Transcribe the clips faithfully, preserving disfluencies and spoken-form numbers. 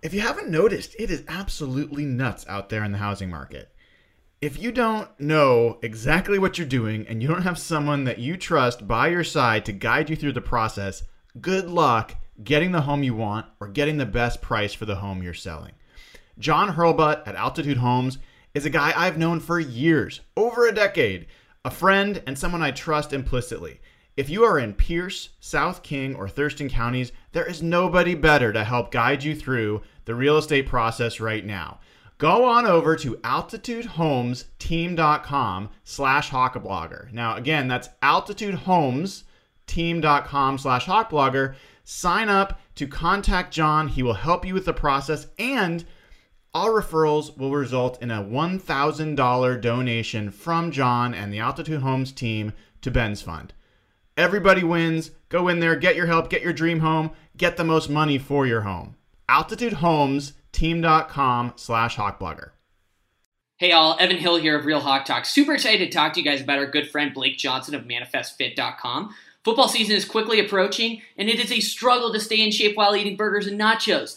If you haven't noticed, it is absolutely nuts out there in the housing market. If you don't know exactly what you're doing and you don't have someone that you trust by your side to guide you through the process, good luck getting the home you want or getting the best price for the home you're selling. John Hurlbut at Altitude Homes is a guy I've known for years, over a decade, a friend and someone I trust implicitly. If you are in Pierce, South King, or Thurston counties, there is nobody better to help guide you through the real estate process right now. Go on over to altitude homes team dot com slash hawk blogger. Now, again, that's altitude homes team dot com slash hawk blogger. Sign up to contact John. He will help you with the process, and all referrals will result in a one thousand dollars donation from John and the Altitude Homes team to Ben's Fund. Everybody wins. Go in there, get your help, get your dream home, get the most money for your home. altitude homes team dot com slash hawk blogger. Hey all, Evan Hill here of Real Hawk Talk. Super excited to talk to you guys about our good friend Blake Johnson of manifest fit dot com. Football season is quickly approaching, and it is a struggle to stay in shape while eating burgers and nachos.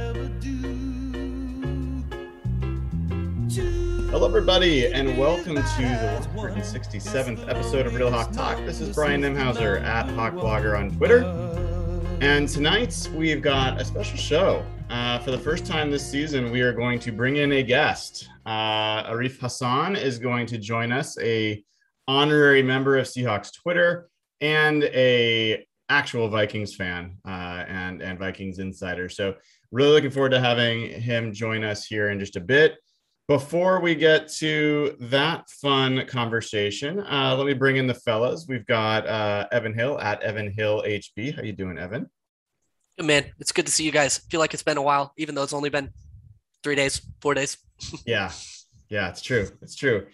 Hello, everybody, and welcome to the one hundred sixty-seventh episode of Real Hawk Talk. This is Brian Nemhauser at Hawk Blogger on Twitter. And tonight we've got a special show. Uh, for the first time this season, we are going to bring in a guest. Uh, Arif Hassan is going to join us, a honorary member of Seahawks Twitter and a actual Vikings fan uh, and, and Vikings insider. So really looking forward to having him join us here in just a bit. Before we get to that fun conversation, uh, let me bring in the fellas. We've got uh, Evan Hill at Evan Hill H B. How you doing, Evan? Good, man. It's good to see you guys. I feel like it's been a while, even though it's only been three days, four days. yeah, yeah, it's true. It's true.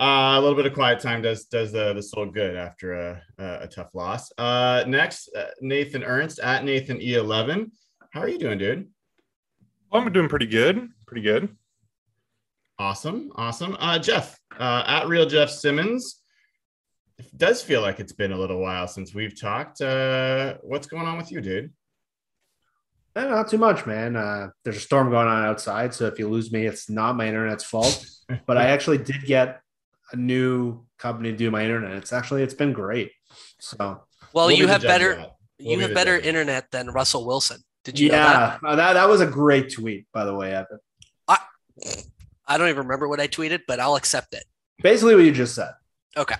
Uh, a little bit of quiet time does does the, the soul good after a, a, a tough loss. Uh, next, uh, Nathan Ernst at Nathan E eleven. How are you doing, dude? Well, I'm doing pretty good. Pretty good. Awesome. Awesome. Uh, Jeff, uh, at Real Jeff Simmons. It does feel like it's been a little while since we've talked. Uh, what's going on with you, dude? Eh, not too much, man. Uh, there's a storm going on outside. So if you lose me, it's not my internet's fault, but I actually did get a new company to do my internet. It's actually, it's been great. So, well, you have better, you have better internet than Russell Wilson. Did you know that? Yeah, that, that was a great tweet, by the way, Evan. I, I don't even remember what I tweeted, but I'll accept it. Basically what you just said. Okay.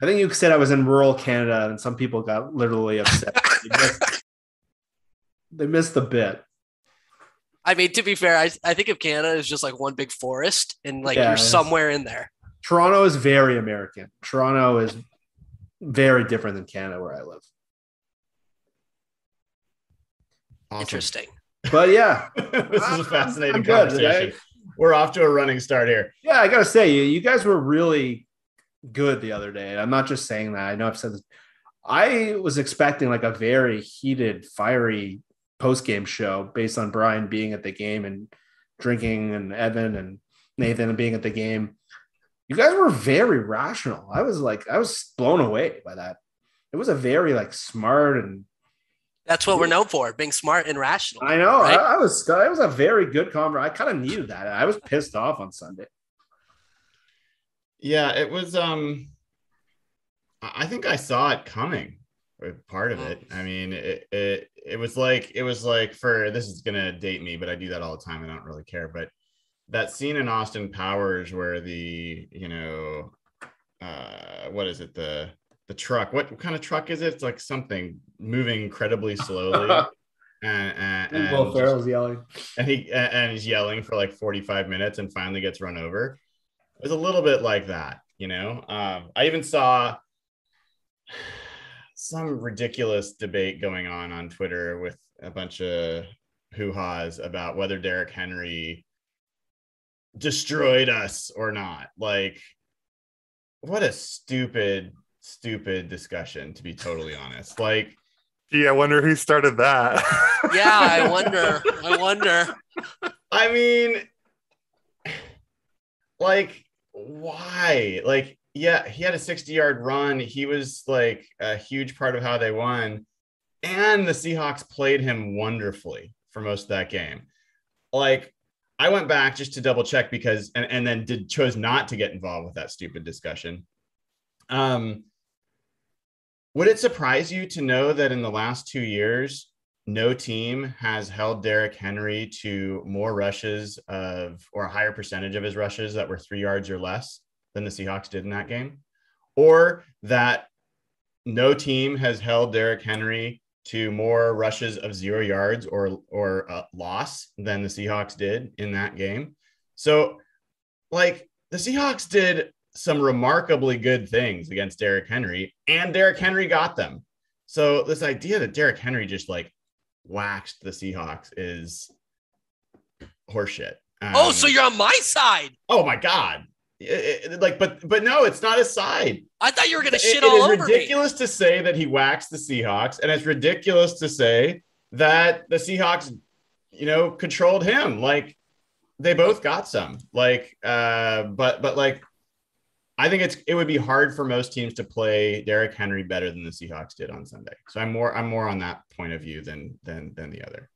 I think you said I was in rural Canada and some people got literally upset. they, missed, they missed the bit. I mean, to be fair, I, I think of Canada as just like one big forest and like yeah, you're somewhere in there. Toronto is very American. Toronto is very different than Canada where I live. Awesome. Interesting. But yeah, this is a fascinating I'm conversation. Good, We're off to a running start here. Yeah, I got to say, you, you guys were really good the other day. I'm not just saying that. I know I've said this. I was expecting like a very heated, fiery post-game show based on Brian being at the game and drinking and Evan and Nathan being at the game. You guys were very rational. I was like, I was blown away by that. It was a very like smart and that's what we're known for, being smart and rational. I know. Right? I, I was it was a very good conversation. I kind of needed that. I was pissed off on Sunday. Yeah, it was. Um, I think I saw it coming. Part of it. I mean, it, it it was like it was like for this is gonna date me, but I do that all the time. I don't really care. But that scene in Austin Powers where the, you know, uh, what is it? The, the truck, what, what kind of truck is it? It's like something moving incredibly slowly. And, and, and Will Ferrell's yelling, and he and he's yelling for like forty-five minutes, and finally gets run over. It was a little bit like that, you know. Um, I even saw some ridiculous debate going on on Twitter with a bunch of hoo-has about whether Derrick Henry destroyed us or not. Like, what a stupid, stupid discussion, to be totally honest. Like. Gee, I wonder who started that. Yeah, I wonder. I wonder. I mean, like, why? Like, yeah, he had a sixty-yard run. He was, like, a huge part of how they won. And the Seahawks played him wonderfully for most of that game. Like, I went back just to double-check because – and and then did chose not to get involved with that stupid discussion. Um. Would it surprise you to know that in the last two years, no team has held Derrick Henry to more rushes of, or a higher percentage of his rushes that were three yards or less than the Seahawks did in that game? Or that no team has held Derrick Henry to more rushes of zero yards or, or uh, loss than the Seahawks did in that game? So, like, the Seahawks did some remarkably good things against Derrick Henry, and Derrick Henry got them. So this idea that Derrick Henry just like waxed the Seahawks is horseshit. Um, oh, so you're on my side. Oh my God. It, it, like, but, but no, it's not his side. I thought you were going to shit it, all over me. It is ridiculous to say that he waxed the Seahawks, and it's ridiculous to say that the Seahawks, you know, controlled him. Like, they both got some, like, uh, but, but like, I think it's it would be hard for most teams to play Derrick Henry better than the Seahawks did on Sunday. So I'm more I'm more on that point of view than than than the other.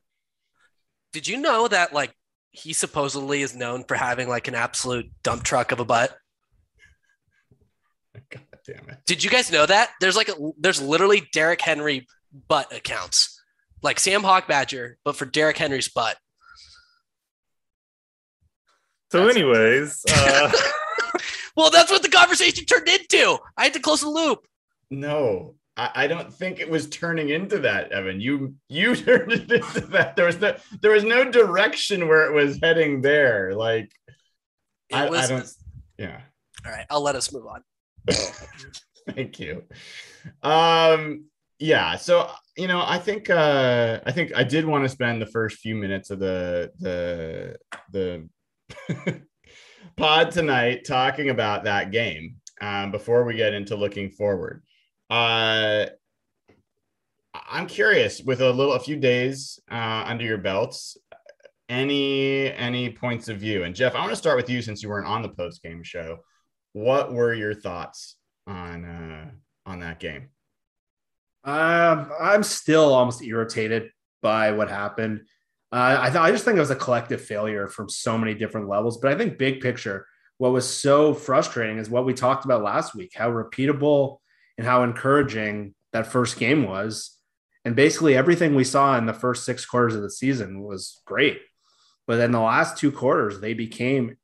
Did you know that like he supposedly is known for having like an absolute dump truck of a butt? God damn it! Did you guys know that there's like a, there's literally Derrick Henry butt accounts, like Sam Hawk Badger, but for Derrick Henry's butt. So, That's anyways. Uh... Well, that's what the conversation turned into. I had to close the loop. No, I, I don't think it was turning into that, Evan. You you turned it into that. There was no there was no direction where it was heading there. Like it I, was, I don't. Yeah. All right, I'll let us move on. Thank you. Um. Yeah. So you know, I think uh, I think I did want to spend the first few minutes of the the the. pod tonight talking about that game um, before we get into looking forward. Uh, I'm curious, with a little, a few days uh, under your belts, any any points of view? And Jeff, I want to start with you since you weren't on the post game show. What were your thoughts on uh, on that game? Um, I'm still almost irritated by what happened. Uh, I, th- I just think it was a collective failure from so many different levels. But I think big picture, what was so frustrating is what we talked about last week, how repeatable and how encouraging that first game was. And basically everything we saw in the first six quarters of the season was great. But then the last two quarters, they became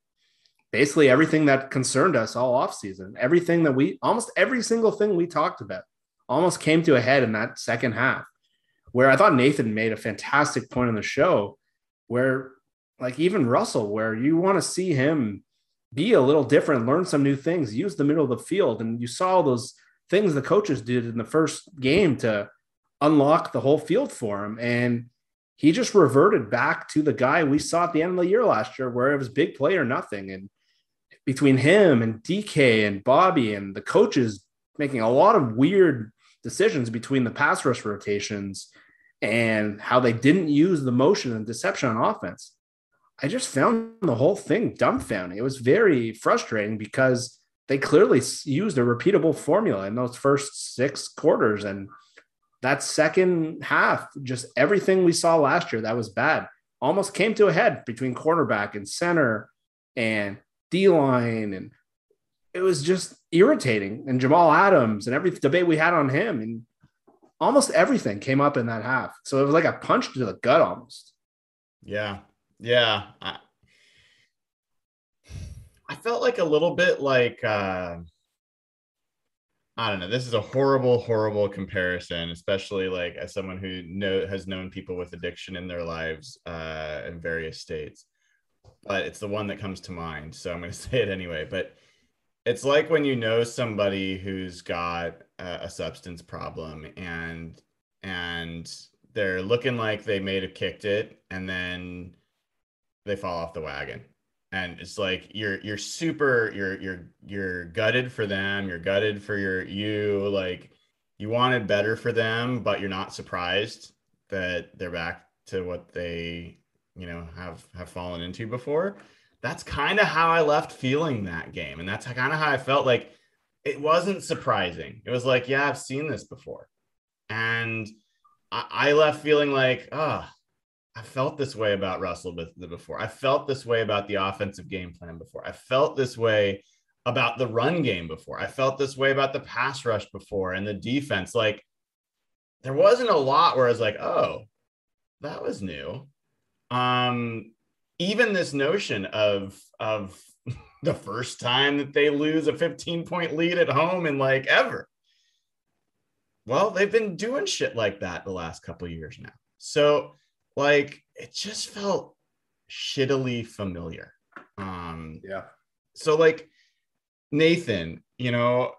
basically everything that concerned us all offseason. Everything that we, almost every single thing we talked about almost came to a head in that second half. Where I thought Nathan made a fantastic point on the show where, like, even Russell, where you want to see him be a little different, learn some new things, use the middle of the field. And you saw those things the coaches did in the first game to unlock the whole field for him. And he just reverted back to the guy we saw at the end of the year last year, where it was big play or nothing. And between him and D K and Bobby and the coaches making a lot of weird decisions between the pass rush rotations and how they didn't use the motion and deception on offense, I just found the whole thing dumbfounding. It was very frustrating because they clearly used a repeatable formula in those first six quarters. And that second half, just everything we saw last year that was bad almost came to a head between cornerback and center and D-line, and it was just irritating. And Jamal Adams and every debate we had on him, and almost everything came up in that half. So it was like a punch to the gut almost. Yeah. Yeah. I, I felt like a little bit like, uh, I don't know, this is a horrible, horrible comparison, especially like as someone who know, has known people with addiction in their lives uh, in various states, but it's the one that comes to mind. So I'm going to say it anyway, but it's like when you know somebody who's got a, a substance problem and, and they're looking like they may have kicked it and then they fall off the wagon. And it's like, you're, you're super, you're, you're, you're gutted for them. You're gutted for your, you like you wanted better for them, but you're not surprised that they're back to what they, you know, have, have fallen into before. That's kind of how I left feeling that game. And that's kind of how I felt. Like, it wasn't surprising. It was like, yeah, I've seen this before. And I, I left feeling like, ah, oh, I felt this way about Russell before. I felt this way about the offensive game plan before. I felt this way about the run game before. I felt this way about the pass rush before and the defense. Like, there wasn't a lot where I was like, oh, that was new. Um, even this notion of, of the first time that they lose a fifteen point lead at home in like ever. Well, they've been doing shit like that the last couple of years now. So, like, it just felt shittily familiar. Um, yeah. So, like, Nathan, you know,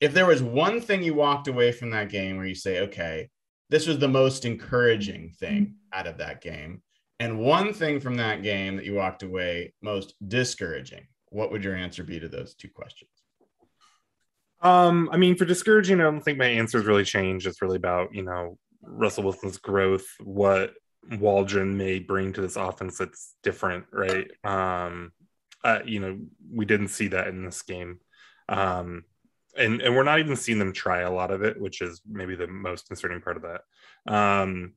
if there was one thing you walked away from that game where you say, okay, this was the most encouraging thing out of that game, and one thing from that game that you walked away most discouraging, what would your answer be to those two questions? Um, I mean, for discouraging, I don't think my answer's really changed. It's really about, you know, Russell Wilson's growth, what Waldron may bring to this offense that's different, right? Um, uh, you know, we didn't see that in this game. Um, and, and we're not even seeing them try a lot of it, which is maybe the most concerning part of that. Um,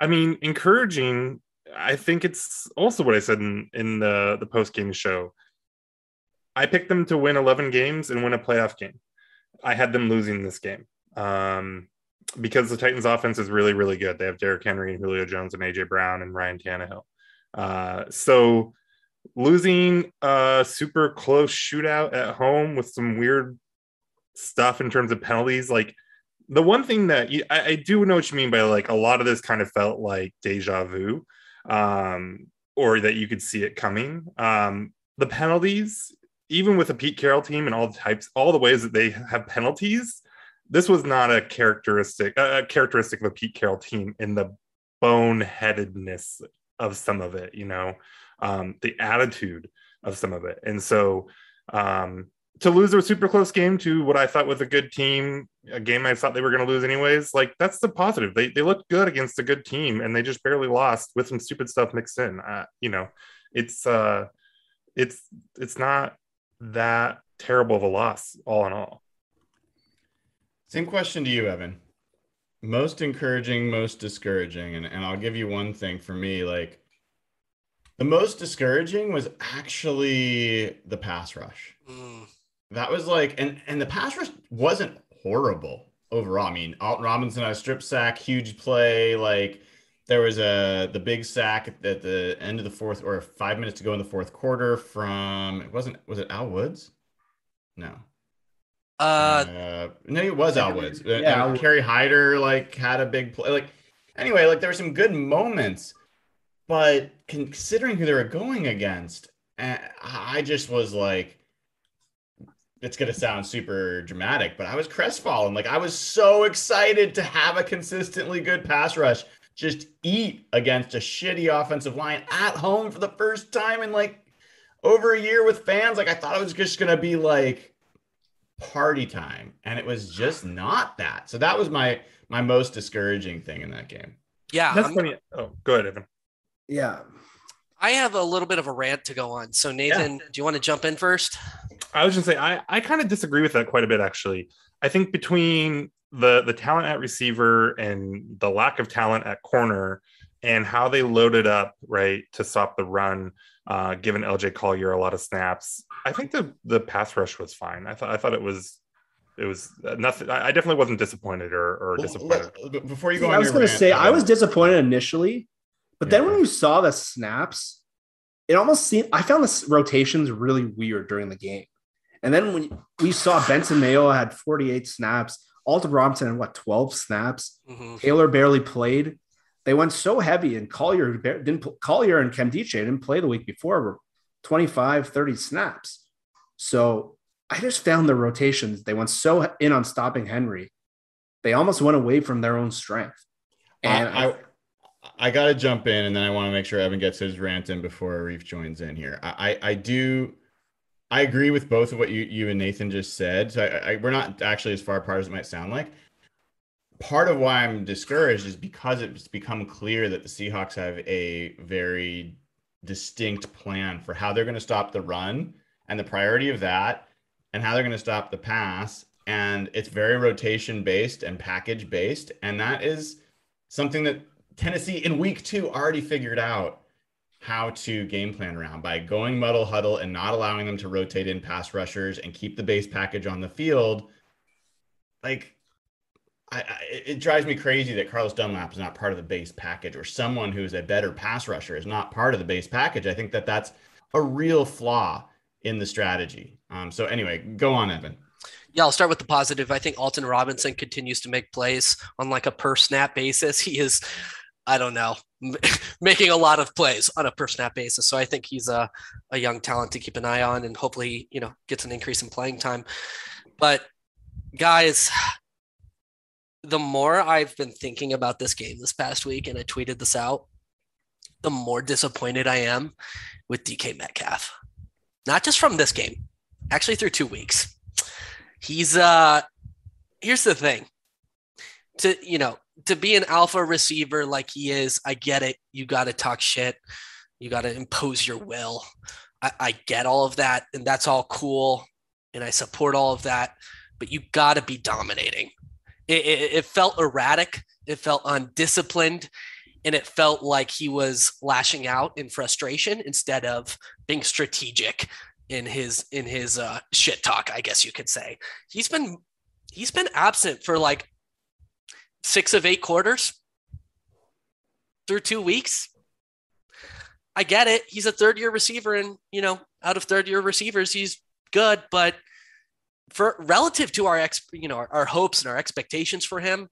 I mean, encouraging, I think it's also what I said in, in the, the post-game show. I picked them to win eleven games and win a playoff game. I had them losing this game. Um, Because the Titans' offense is really, really good. They have Derrick Henry and Julio Jones and A J Brown and Ryan Tannehill. Uh, so losing a super close shootout at home with some weird stuff in terms of penalties, like the one thing that you, I, I do know what you mean by, like, a lot of this kind of felt like deja vu, um, or that you could see it coming. Um, the penalties, even with a Pete Carroll team and all the types, all the ways that they have penalties, this was not a characteristic a characteristic of a Pete Carroll team in the boneheadedness of some of it, you know, um, the attitude of some of it. And so um, to lose a super close game to what I thought was a good team, a game I thought they were going to lose anyways, like, that's the positive. They they looked good against a good team and they just barely lost with some stupid stuff mixed in. Uh, you know, it's uh, it's it's not that terrible of a loss all in all. Same question to you, Evan. Most encouraging, most discouraging. And, and I'll give you one thing for me, like, the most discouraging was actually the pass rush. Mm. That was like, and, and the pass rush wasn't horrible overall. I mean, Alton Robinson had a strip sack, huge play. Like, there was a, the big sack at the end of the fourth, or five minutes to go in the fourth quarter from, it wasn't, was it Al Woods? No. Uh, uh no it was Al Woods. Yeah, and Kerry Hyder like had a big play. Like, anyway, like, there were some good moments, but considering who they were going against, I just was like, it's gonna sound super dramatic, but I was crestfallen. Like, I was so excited to have a consistently good pass rush just eat against a shitty offensive line at home for the first time in like over a year with fans. Like, I thought it was just gonna be like party time, and it was just not that. So that was my my most discouraging thing in that game. Yeah, that's I'm, funny. Oh, go ahead, Evan. Yeah, I have a little bit of a rant to go on. So Nathan, yeah. Do you want to jump in first? I was just saying, I I kind of disagree with that quite a bit, actually. I think between the the talent at receiver and the lack of talent at corner, and how they loaded up right to stop the run, uh, given L J Collier a lot of snaps, I think the the pass rush was fine. I thought I thought it was it was nothing. I definitely wasn't disappointed or, or disappointed. Before you go, I on was going to say I was disappointed initially, but yeah. Then when you saw the snaps, it almost seemed, I found this rotations really weird during the game. And then when we saw Benson Mayo had forty-eight snaps, Alton Robinson had, what, twelve snaps? Mm-hmm. Taylor barely played. They went so heavy, and Collier didn't Collier and Kemdiche didn't play the week before, were twenty-five, thirty snaps. So I just found the rotations. They went so in on stopping Henry. They almost went away from their own strength. And I, I, I got to jump in, and then I want to make sure Evan gets his rant in before Arif joins in here. I, I, I do – I agree with both of what you, you and Nathan just said. So I, I, we're not actually as far apart as it might sound like. Part of why I'm discouraged is because it's become clear that the Seahawks have a very distinct plan for how they're going to stop the run and the priority of that and how they're going to stop the pass. And it's very rotation-based and package-based, and that is something that Tennessee in week two already figured out how to game plan around by going muddle huddle and not allowing them to rotate in pass rushers and keep the base package on the field. Like, I, I, it drives me crazy that Carlos Dunlap is not part of the base package, or someone who is a better pass rusher is not part of the base package. I think that that's a real flaw in the strategy. Um, so anyway, go on, Evan. Yeah, I'll start with the positive. I think Alton Robinson continues to make plays on like a per snap basis. He is, I don't know, making a lot of plays on a per snap basis. So I think he's a, a young talent to keep an eye on, and hopefully, you know, gets an increase in playing time. But guys, the more I've been thinking about this game this past week, and I tweeted this out, the more disappointed I am with D K Metcalf. Not just from this game, actually through two weeks. He's uh here's the thing. To you know, to be an alpha receiver like he is, I get it. You gotta talk shit, you gotta impose your will. I, I get all of that, and that's all cool, and I support all of that, but you gotta be dominating. It, it, it felt erratic, it felt undisciplined, and it felt like he was lashing out in frustration instead of being strategic in his, in his uh, shit talk, I guess you could say. He's been, he's been absent for like six of eight quarters through two weeks. I get it. He's a third year receiver, and, you know, out of third year receivers, he's good, but for relative to our, ex, you know, our, our hopes and our expectations for him,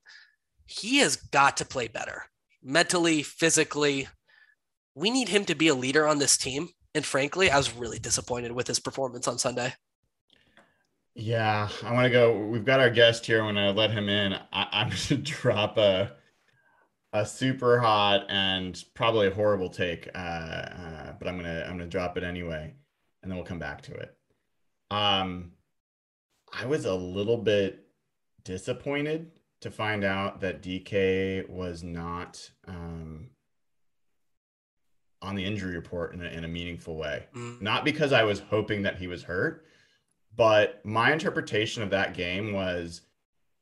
he has got to play better mentally, physically. We need him to be a leader on this team. And frankly, I was really disappointed with his performance on Sunday. Yeah, I want to go. We've got our guest here. When I let him in, I, I'm going to drop a a super hot and probably a horrible take, uh, uh, but I'm gonna I'm gonna drop it anyway, and then we'll come back to it. Um, I was a little bit disappointed to find out that D K was not. Um, on the injury report in a, in a meaningful way, mm. not because I was hoping that he was hurt, but my interpretation of that game was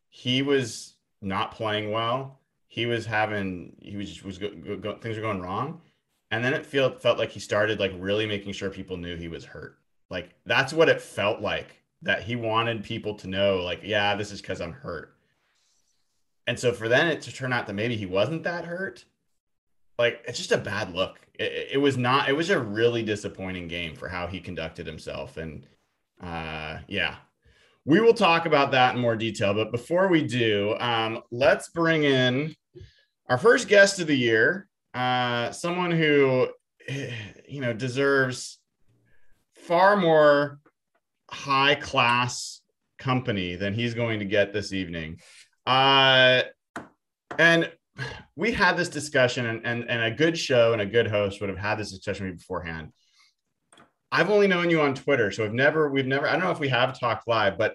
he was not playing well. He was having, he was just was go, go, things were going wrong. And then it felt, felt like he started like really making sure people knew he was hurt. Like, that's what it felt like, that he wanted people to know, like, yeah, this is 'cause I'm hurt. And so for then it to turn out that maybe he wasn't that hurt, like, it's just a bad look. It, it was not, it was a really disappointing game for how he conducted himself. And uh, yeah, we will talk about that in more detail. But before we do, um, let's bring in our first guest of the year, uh, someone who, you know, deserves far more high class company than he's going to get this evening. Uh, and we had this discussion, and, and, and a good show and a good host would have had this discussion with me beforehand. I've only known you on Twitter, so I've never, we've never, I don't know if we have talked live, but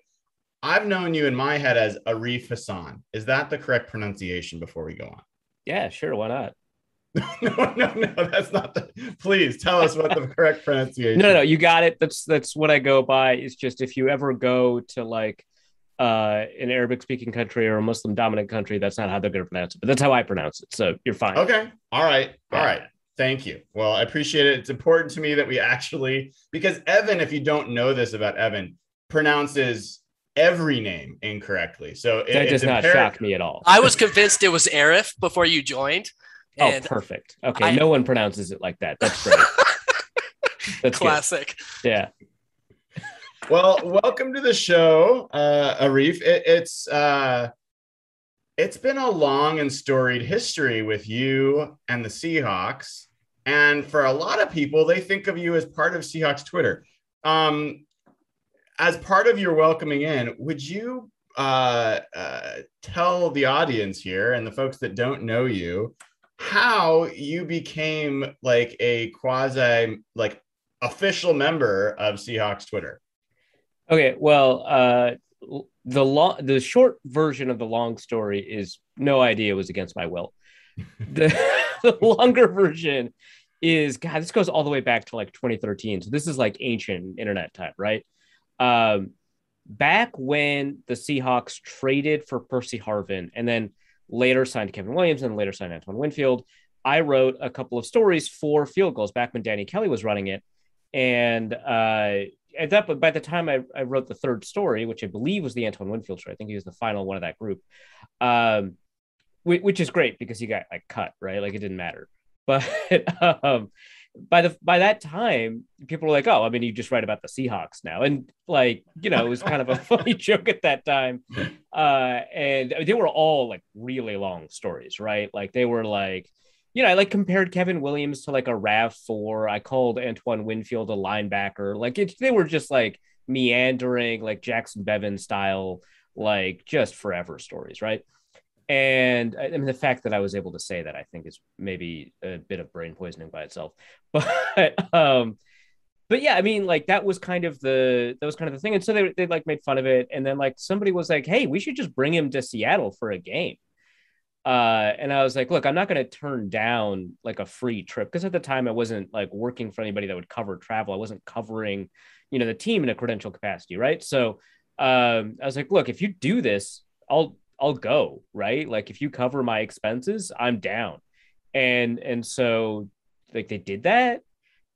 I've known you in my head as Arif Hassan. Is that the correct pronunciation before we go on? Yeah, sure. Why not? no, no, no, that's not the, please tell us what the correct pronunciation. No, no, you got it. That's, that's what I go by. It's just, if you ever go to like, uh in Arabic speaking country or a Muslim dominant country, that's not how they're going to pronounce it, but that's how I pronounce it, so you're fine. Okay, all right, all yeah. right, thank you. Well, I appreciate it. It's important to me that we actually, because Evan, if you don't know this about Evan, pronounces every name incorrectly, so it, that does not imperative. Shock me at all. I was convinced it was Arif before you joined. And oh, perfect. Okay, I, no one pronounces it like that. That's great. That's classic. Good. Yeah. Well, welcome to the show, uh, Arif. It, it's uh, it's been a long and storied history with you and the Seahawks. And for a lot of people, they think of you as part of Seahawks Twitter. Um, as part of your welcoming in, would you uh, uh, tell the audience here and the folks that don't know you how you became like a quasi, like official member of Seahawks Twitter? Okay, well, uh, the long, the short version of the long story is no idea, was against my will. The, the longer version is, God, this goes all the way back to like twenty thirteen. So this is like ancient internet time, right? Um, back when the Seahawks traded for Percy Harvin and then later signed Kevin Williams and later signed Antoine Winfield, I wrote a couple of stories for Field Goals back when Danny Kelly was running it. And uh, at that, but by the time I, I wrote the third story, which I believe was the Antoine Winfield story, I think he was the final one of that group. Um, Which is great because he got like cut, right? Like it didn't matter. But um, by the by that time, people were like, "Oh, I mean, you just write about the Seahawks now," and like you know, it was kind of a funny joke at that time. Uh, and they were all like really long stories, right? Like they were like, you know, I like compared Kevin Williams to like a R A V four. I called Antoine Winfield a linebacker. Like it, they were just like meandering, like Jackson Bevan style, like just forever stories, right? And I mean, the fact that I was able to say that, I think, is maybe a bit of brain poisoning by itself. But, um, but yeah, I mean, like that was kind of the that was kind of the thing. And so they they like made fun of it. And then like somebody was like, "Hey, we should just bring him to Seattle for a game." Uh, and I was like, "Look, I'm not going to turn down like a free trip," because at the time I wasn't like working for anybody that would cover travel. I wasn't covering, you know, the team in a credential capacity, right? So um, I was like, "Look, if you do this, I'll." I'll go, right? Like if you cover my expenses, I'm down. And, and so like they did that.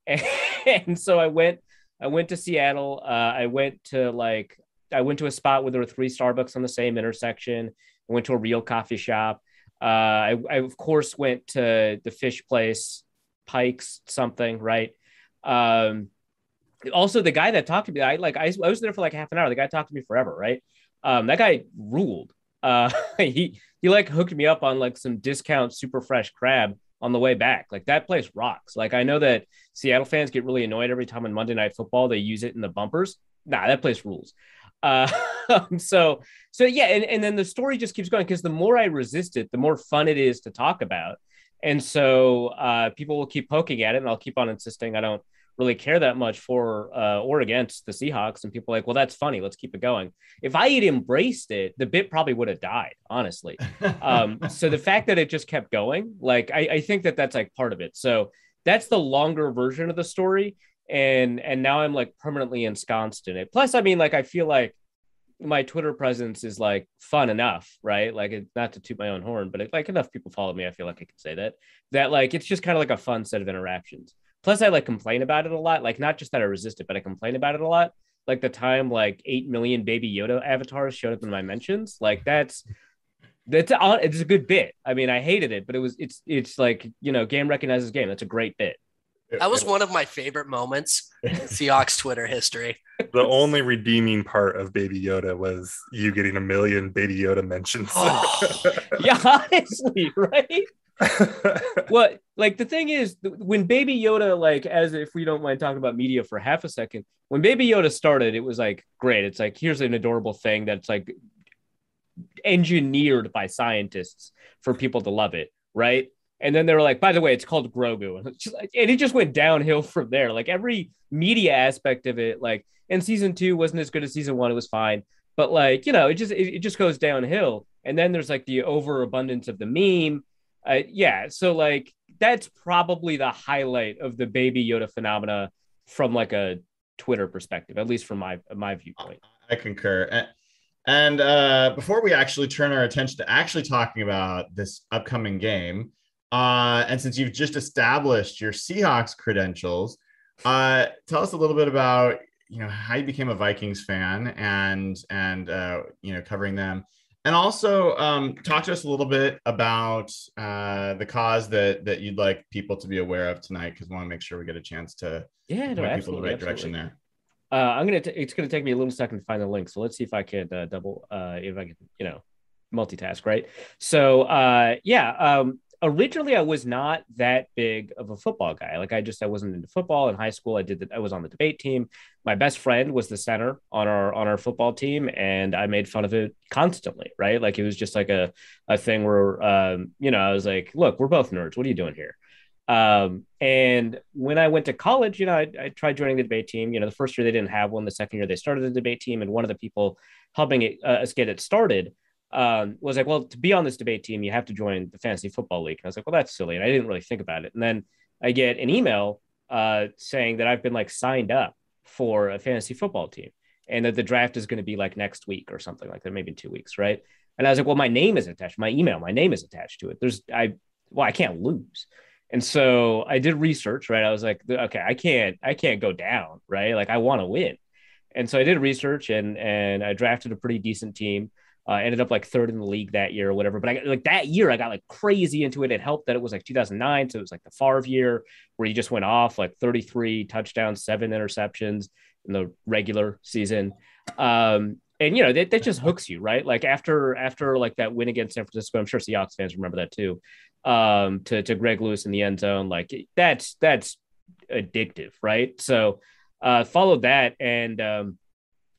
And, and so I went, I went to Seattle. Uh, I went to like, I went to a spot where there were three Starbucks on the same intersection. I went to a real coffee shop. Uh, I, I of course went to the fish place, Pike's something, right? Um, also the guy that talked to me, I like, I, I was there for like half an hour. The guy talked to me forever. Right. Um, that guy ruled. Uh, he, he like hooked me up on like some discount super fresh crab on the way back. Like that place rocks. Like I know that Seattle fans get really annoyed every time on Monday Night Football they use it in the bumpers. Nah, that place rules. Uh, so, so yeah. And, and then the story just keeps going because the more I resist it, the more fun it is to talk about. And so uh, people will keep poking at it and I'll keep on insisting I don't really care that much for uh, or against the Seahawks. And people are like, well, that's funny. Let's keep it going. If I had embraced it, the bit probably would have died, honestly. Um, so the fact that it just kept going, like, I, I think that that's like part of it. So that's the longer version of the story. And, and now I'm like permanently ensconced in it. Plus, I mean, like, I feel like my Twitter presence is like fun enough, right? Like it, not to toot my own horn, but it, like enough people follow me. I feel like I can say that, that like, it's just kind of like a fun set of interactions. Plus, I like complain about it a lot. Like, not just that I resist it, but I complain about it a lot. Like the time, like eight million Baby Yoda avatars showed up in my mentions. Like that's that's it's a good bit. I mean, I hated it, but it was it's it's like, you know, game recognizes game. That's a great bit. That was one of my favorite moments in Seahawks Twitter history. The only redeeming part of Baby Yoda was you getting a million Baby Yoda mentions. Oh, yeah, honestly, right? Well, like the thing is, when Baby Yoda, like, as if we don't mind talking about media for half a second, when Baby Yoda started, it was like, great. It's like, here's an adorable thing that's like engineered by scientists for people to love it, right? And then they were like, by the way, it's called Grogu. And, it's just, and it just went downhill from there. Like every media aspect of it, like, and season two wasn't as good as season one. It was fine. But like, you know, it just, it, it just goes downhill. And then there's like the overabundance of the meme. Uh, yeah. So like, that's probably the highlight of the Baby Yoda phenomena from like a Twitter perspective, at least from my, my viewpoint. I concur. And, and uh, before we actually turn our attention to actually talking about this upcoming game, Uh, and since you've just established your Seahawks credentials, uh, tell us a little bit about, you know, how you became a Vikings fan and, and uh, you know, covering them. And also um, talk to us a little bit about uh, the cause that that you'd like people to be aware of tonight, because we want to make sure we get a chance to yeah, no, point people in the right absolutely. direction there. Uh, I'm gonna. T- it's gonna take me a little second to find the link, so let's see if I could uh, double. Uh, if I could, you know, multitask, right? So uh, yeah. Um, originally, I was not that big of a football guy. Like I just, I wasn't into football in high school. I did that. I was on the debate team. My best friend was the center on our on our football team, and I made fun of it constantly. Right? Like it was just like a a thing where um, you know, I was like, look, we're both nerds. What are you doing here? Um, and when I went to college, you know, I, I tried joining the debate team. You know, the first year they didn't have one. The second year they started the debate team. And one of the people helping it, uh, us get it started um, was like, well, to be on this debate team, you have to join the Fantasy Football League. And I was like, well, that's silly. And I didn't really think about it. And then I get an email uh, saying that I've been like signed up for a fantasy football team and that the draft is going to be like next week or something like that, maybe in two weeks. Right. And I was like, well, my name is attached, my email, my name is attached to it. There's, I, well, I can't lose. And so I did research, right? I was like, okay, I can't, I can't go down, right? Like I want to win. And so I did research and, and I drafted a pretty decent team. Uh, ended up like third in the league that year or whatever. But I like that year, I got like crazy into it. It helped that it was like two thousand nine. So it was like the Favre year where he just went off like thirty-three touchdowns, seven interceptions in the regular season. Um, and, you know, that, that just hooks you, right? Like after, after like that win against San Francisco, I'm sure Seahawks fans remember that too. Um, to, to Greg Lewis in the end zone, like that's, that's addictive. Right. So, uh, followed that. And, um,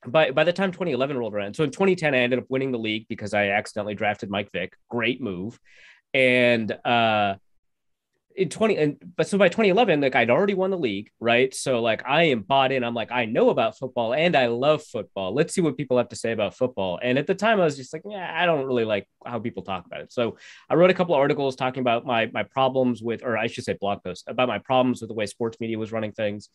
by, by the time twenty eleven rolled around, so in twenty ten, I ended up winning the league because I accidentally drafted Mike Vick. Great move. And, uh, in 20 and, but so by twenty eleven, like I'd already won the league. Right. So like I am bought in, I'm like, I know about football and I love football. Let's see what people have to say about football. And at the time I was just like, yeah, I don't really like how people talk about it. So I wrote a couple of articles talking about my, my problems with, or I should say blog posts about my problems with the way sports media was running things.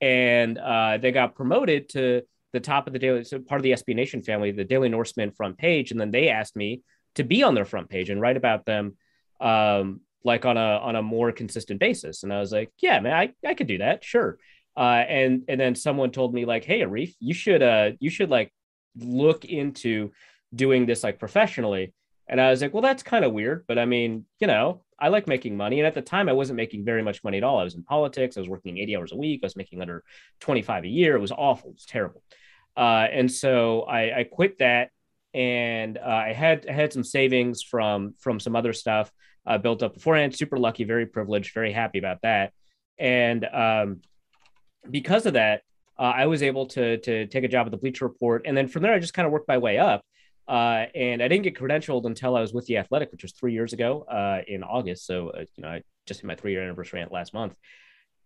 And uh, they got promoted to the top of the Daily. So part of the S B Nation family, the Daily Norseman front page. And then they asked me to be on their front page and write about them. Um, like on a, on a more consistent basis. And I was like, yeah, man, I, I could do that. Sure. Uh, and, and then someone told me like, hey, Arif, you should, uh, you should like look into doing this like professionally. And I was like, well, that's kind of weird, but I mean, you know, I like making money. And at the time I wasn't making very much money at all. I was in politics. I was working eighty hours a week. I was making under twenty-five a year. It was awful. It was terrible. Uh, and so I, I quit that. And uh, I had, I had some savings from, from some other stuff. Uh, built up beforehand, super lucky, very privileged, very happy about that. And um, because of that, uh, I was able to, to take a job at the Bleacher Report. And then from there, I just kind of worked my way up. Uh, and I didn't get credentialed until I was with The Athletic, which was three years ago uh, in August. So, uh, you know, I just hit my three-year anniversary last month.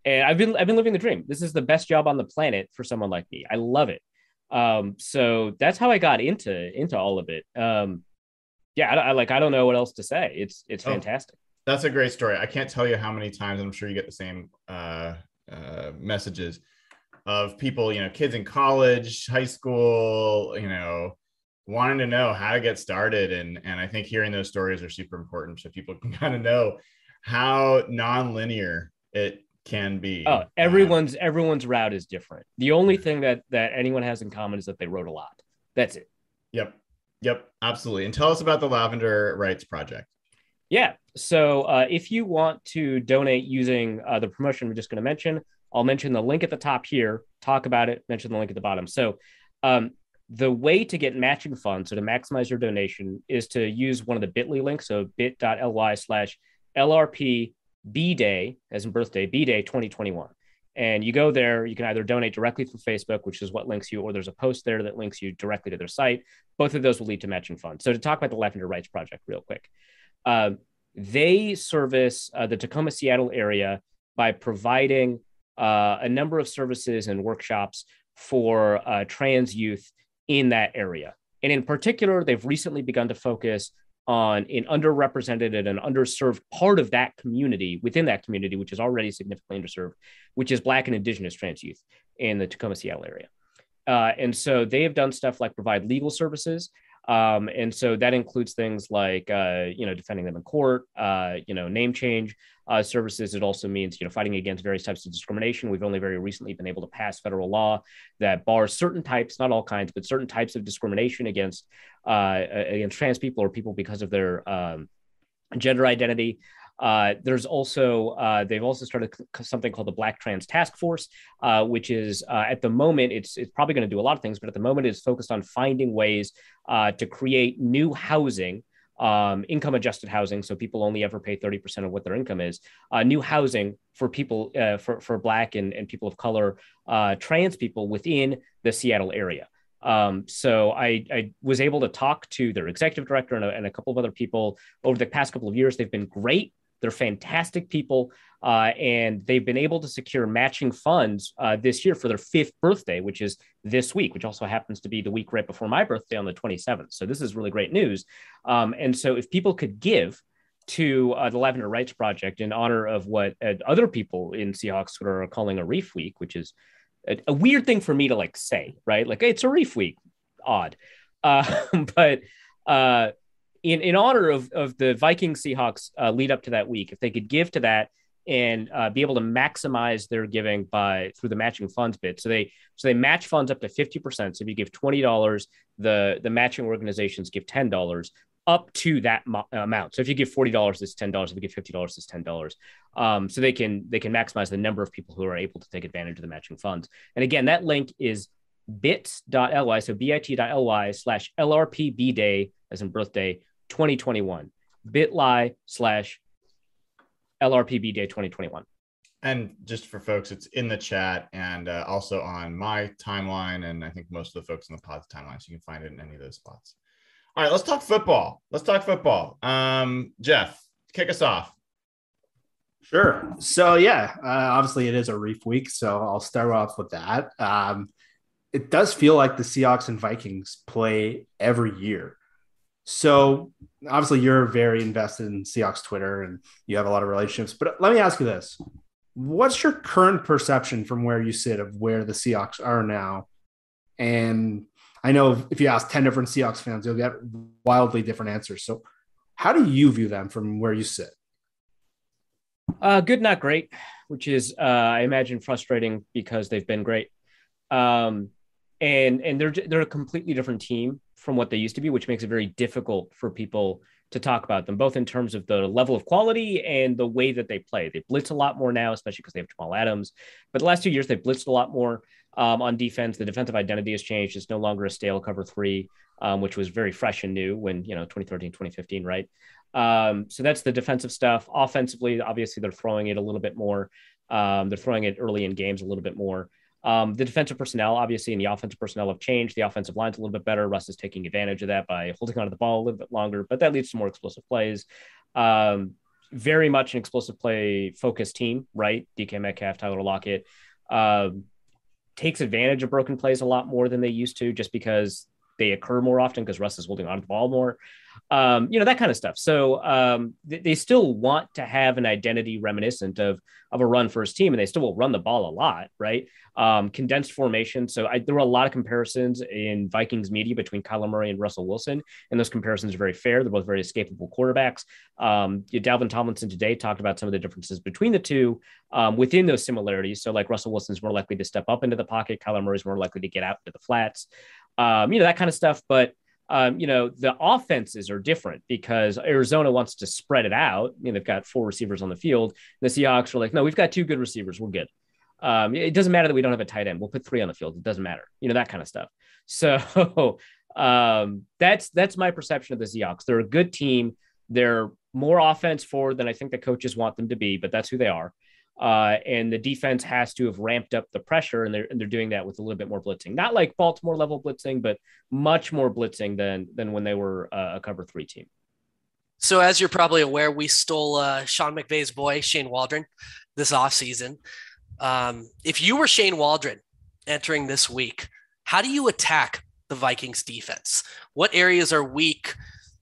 And I've been I've been living the dream. This is the best job on the planet for someone like me. I love it. Um, so that's how I got into, into all of it. Um, Yeah, I, I like I don't know what else to say. It's it's oh, fantastic. That's a great story. I can't tell you how many times, and I'm sure you get the same uh, uh, messages of people, you know, kids in college, high school, you know, wanting to know how to get started. And and I think hearing those stories are super important so people can kind of know how nonlinear it can be. Oh, everyone's um, everyone's route is different. The only thing that that anyone has in common is that they wrote a lot. That's it. Yep. Yep, absolutely. And tell us about the Lavender Rights Project. Yeah. So uh, if you want to donate using uh, the promotion we're just going to mention, I'll mention the link at the top here, talk about it, mention the link at the bottom. So um, the way to get matching funds, so to maximize your donation, is to use one of the bit dot l y links. So bit.ly slash LRP B-Day, as in birthday, B-Day twenty twenty-one. And you go there, you can either donate directly through Facebook, which is what links you, or there's a post there that links you directly to their site. Both of those will lead to matching funds. So to talk about the Lavender Rights Project real quick, uh, they service uh, the Tacoma, Seattle area by providing uh, a number of services and workshops for uh, trans youth in that area. And in particular, they've recently begun to focus on an underrepresented and an underserved part of that community, within that community, which is already significantly underserved, which is Black and Indigenous trans youth in the Tacoma, Seattle area. Uh, and so they have done stuff like provide legal services. Um, and so that includes things like, uh, you know, defending them in court, uh, you know, name change uh, services. It also means, you know, fighting against various types of discrimination. We've only very recently been able to pass federal law that bars certain types, not all kinds, but certain types of discrimination against, uh, against trans people or people because of their um, gender identity. Uh, there's also, uh, they've also started c- something called the Black Trans Task Force, uh, which is uh, at the moment, it's it's probably going to do a lot of things, but at the moment it's focused on finding ways uh, to create new housing, um, income adjusted housing. So people only ever pay thirty percent of what their income is, uh, new housing for people, uh, for, for Black and, and people of color, uh, trans people within the Seattle area. Um, so I, I was able to talk to their executive director and a, and a couple of other people over the past couple of years. They've been great. They're fantastic people, uh, and they've been able to secure matching funds uh, this year for their fifth birthday, which is this week, which also happens to be the week right before my birthday on the twenty-seventh. So this is really great news. Um, and so if people could give to uh, the Lavender Rights Project in honor of what uh, other people in Seahawks are calling a reef week, which is a, a weird thing for me to like say, right? Like, hey, it's a reef week, odd. Uh, but uh In in honor of, of the Viking Seahawks uh, lead up to that week, if they could give to that and uh, be able to maximize their giving by through the matching funds bid. So they so they match funds up to fifty percent. So if you give twenty dollars, the, the matching organizations give ten dollars up to that mo- amount. So if you give forty dollars, it's ten dollars. If you give fifty dollars, it's ten dollars. Um, so they can they can maximize the number of people who are able to take advantage of the matching funds. And again, that link is bit dot l y, so bit.ly slash lrpbday, as in birthday, twenty twenty-one, bit.ly slash LRPB day twenty twenty-one. And just for folks, it's in the chat and uh, also on my timeline. And I think most of the folks in the pod's timeline, so you can find it in any of those spots. All right, let's talk football. Let's talk football. Um, Jeff, kick us off. Sure. So yeah, uh, obviously it is a reef week. So I'll start off with that. Um, it does feel like the Seahawks and Vikings play every year. So obviously you're very invested in Seahawks Twitter and you have a lot of relationships, but let me ask you this. What's your current perception from where you sit of where the Seahawks are now? And I know if you ask ten different Seahawks fans, you'll get wildly different answers. So how do you view them from where you sit? Uh, good, not great, which is, uh, I imagine, frustrating because they've been great. Um, and, and they're, they're a completely different team from what they used to be, which makes it very difficult for people to talk about them, both in terms of the level of quality and the way that they play. They blitz a lot more now, especially because they have Jamal Adams. But the last two years, they've blitzed a lot more um, on defense. The defensive identity has changed. It's no longer a stale cover three, um, which was very fresh and new when, you know, twenty thirteen, twenty fifteen, right? Um, so that's the defensive stuff. Offensively, obviously, they're throwing it a little bit more. Um, they're throwing it early in games a little bit more. Um, the defensive personnel, obviously, and the offensive personnel have changed. The offensive line's a little bit better. Russ is taking advantage of that by holding onto the ball a little bit longer, but that leads to more explosive plays. Um, very much an explosive play focused team, right? D K Metcalf, Tyler Lockett, um, takes advantage of broken plays a lot more than they used to, just because they occur more often because Russ is holding onto the ball more, um, you know, that kind of stuff. So um, th- they still want to have an identity reminiscent of, of a run first team, and they still will run the ball a lot, right? Um, condensed formation. So I, there were a lot of comparisons in Vikings media between Kyler Murray and Russell Wilson, and those comparisons are very fair. They're both very escapable quarterbacks. Um, Dalvin Tomlinson today talked about some of the differences between the two um, within those similarities. So like Russell Wilson's more likely to step up into the pocket. Kyler Murray's more likely to get out into the flats. Um, you know, that kind of stuff. But, um, you know, the offenses are different because Arizona wants to spread it out. You know, they've got four receivers on the field. The Seahawks are like, no, we've got two good receivers. We're good. Um, it doesn't matter that we don't have a tight end. We'll put three on the field. It doesn't matter. You know, that kind of stuff. So um, that's that's my perception of the Seahawks. They're a good team. They're more offense forward than I think the coaches want them to be, but that's who they are. Uh, and the defense has to have ramped up the pressure, and they're, and they're doing that with a little bit more blitzing, not like Baltimore level blitzing, but much more blitzing than, than when they were uh, a cover three team. So as you're probably aware, we stole uh, Sean McVay's boy, Shane Waldron, this offseason. Um, if you were Shane Waldron entering this week, how do you attack the Vikings defense? What areas are weak,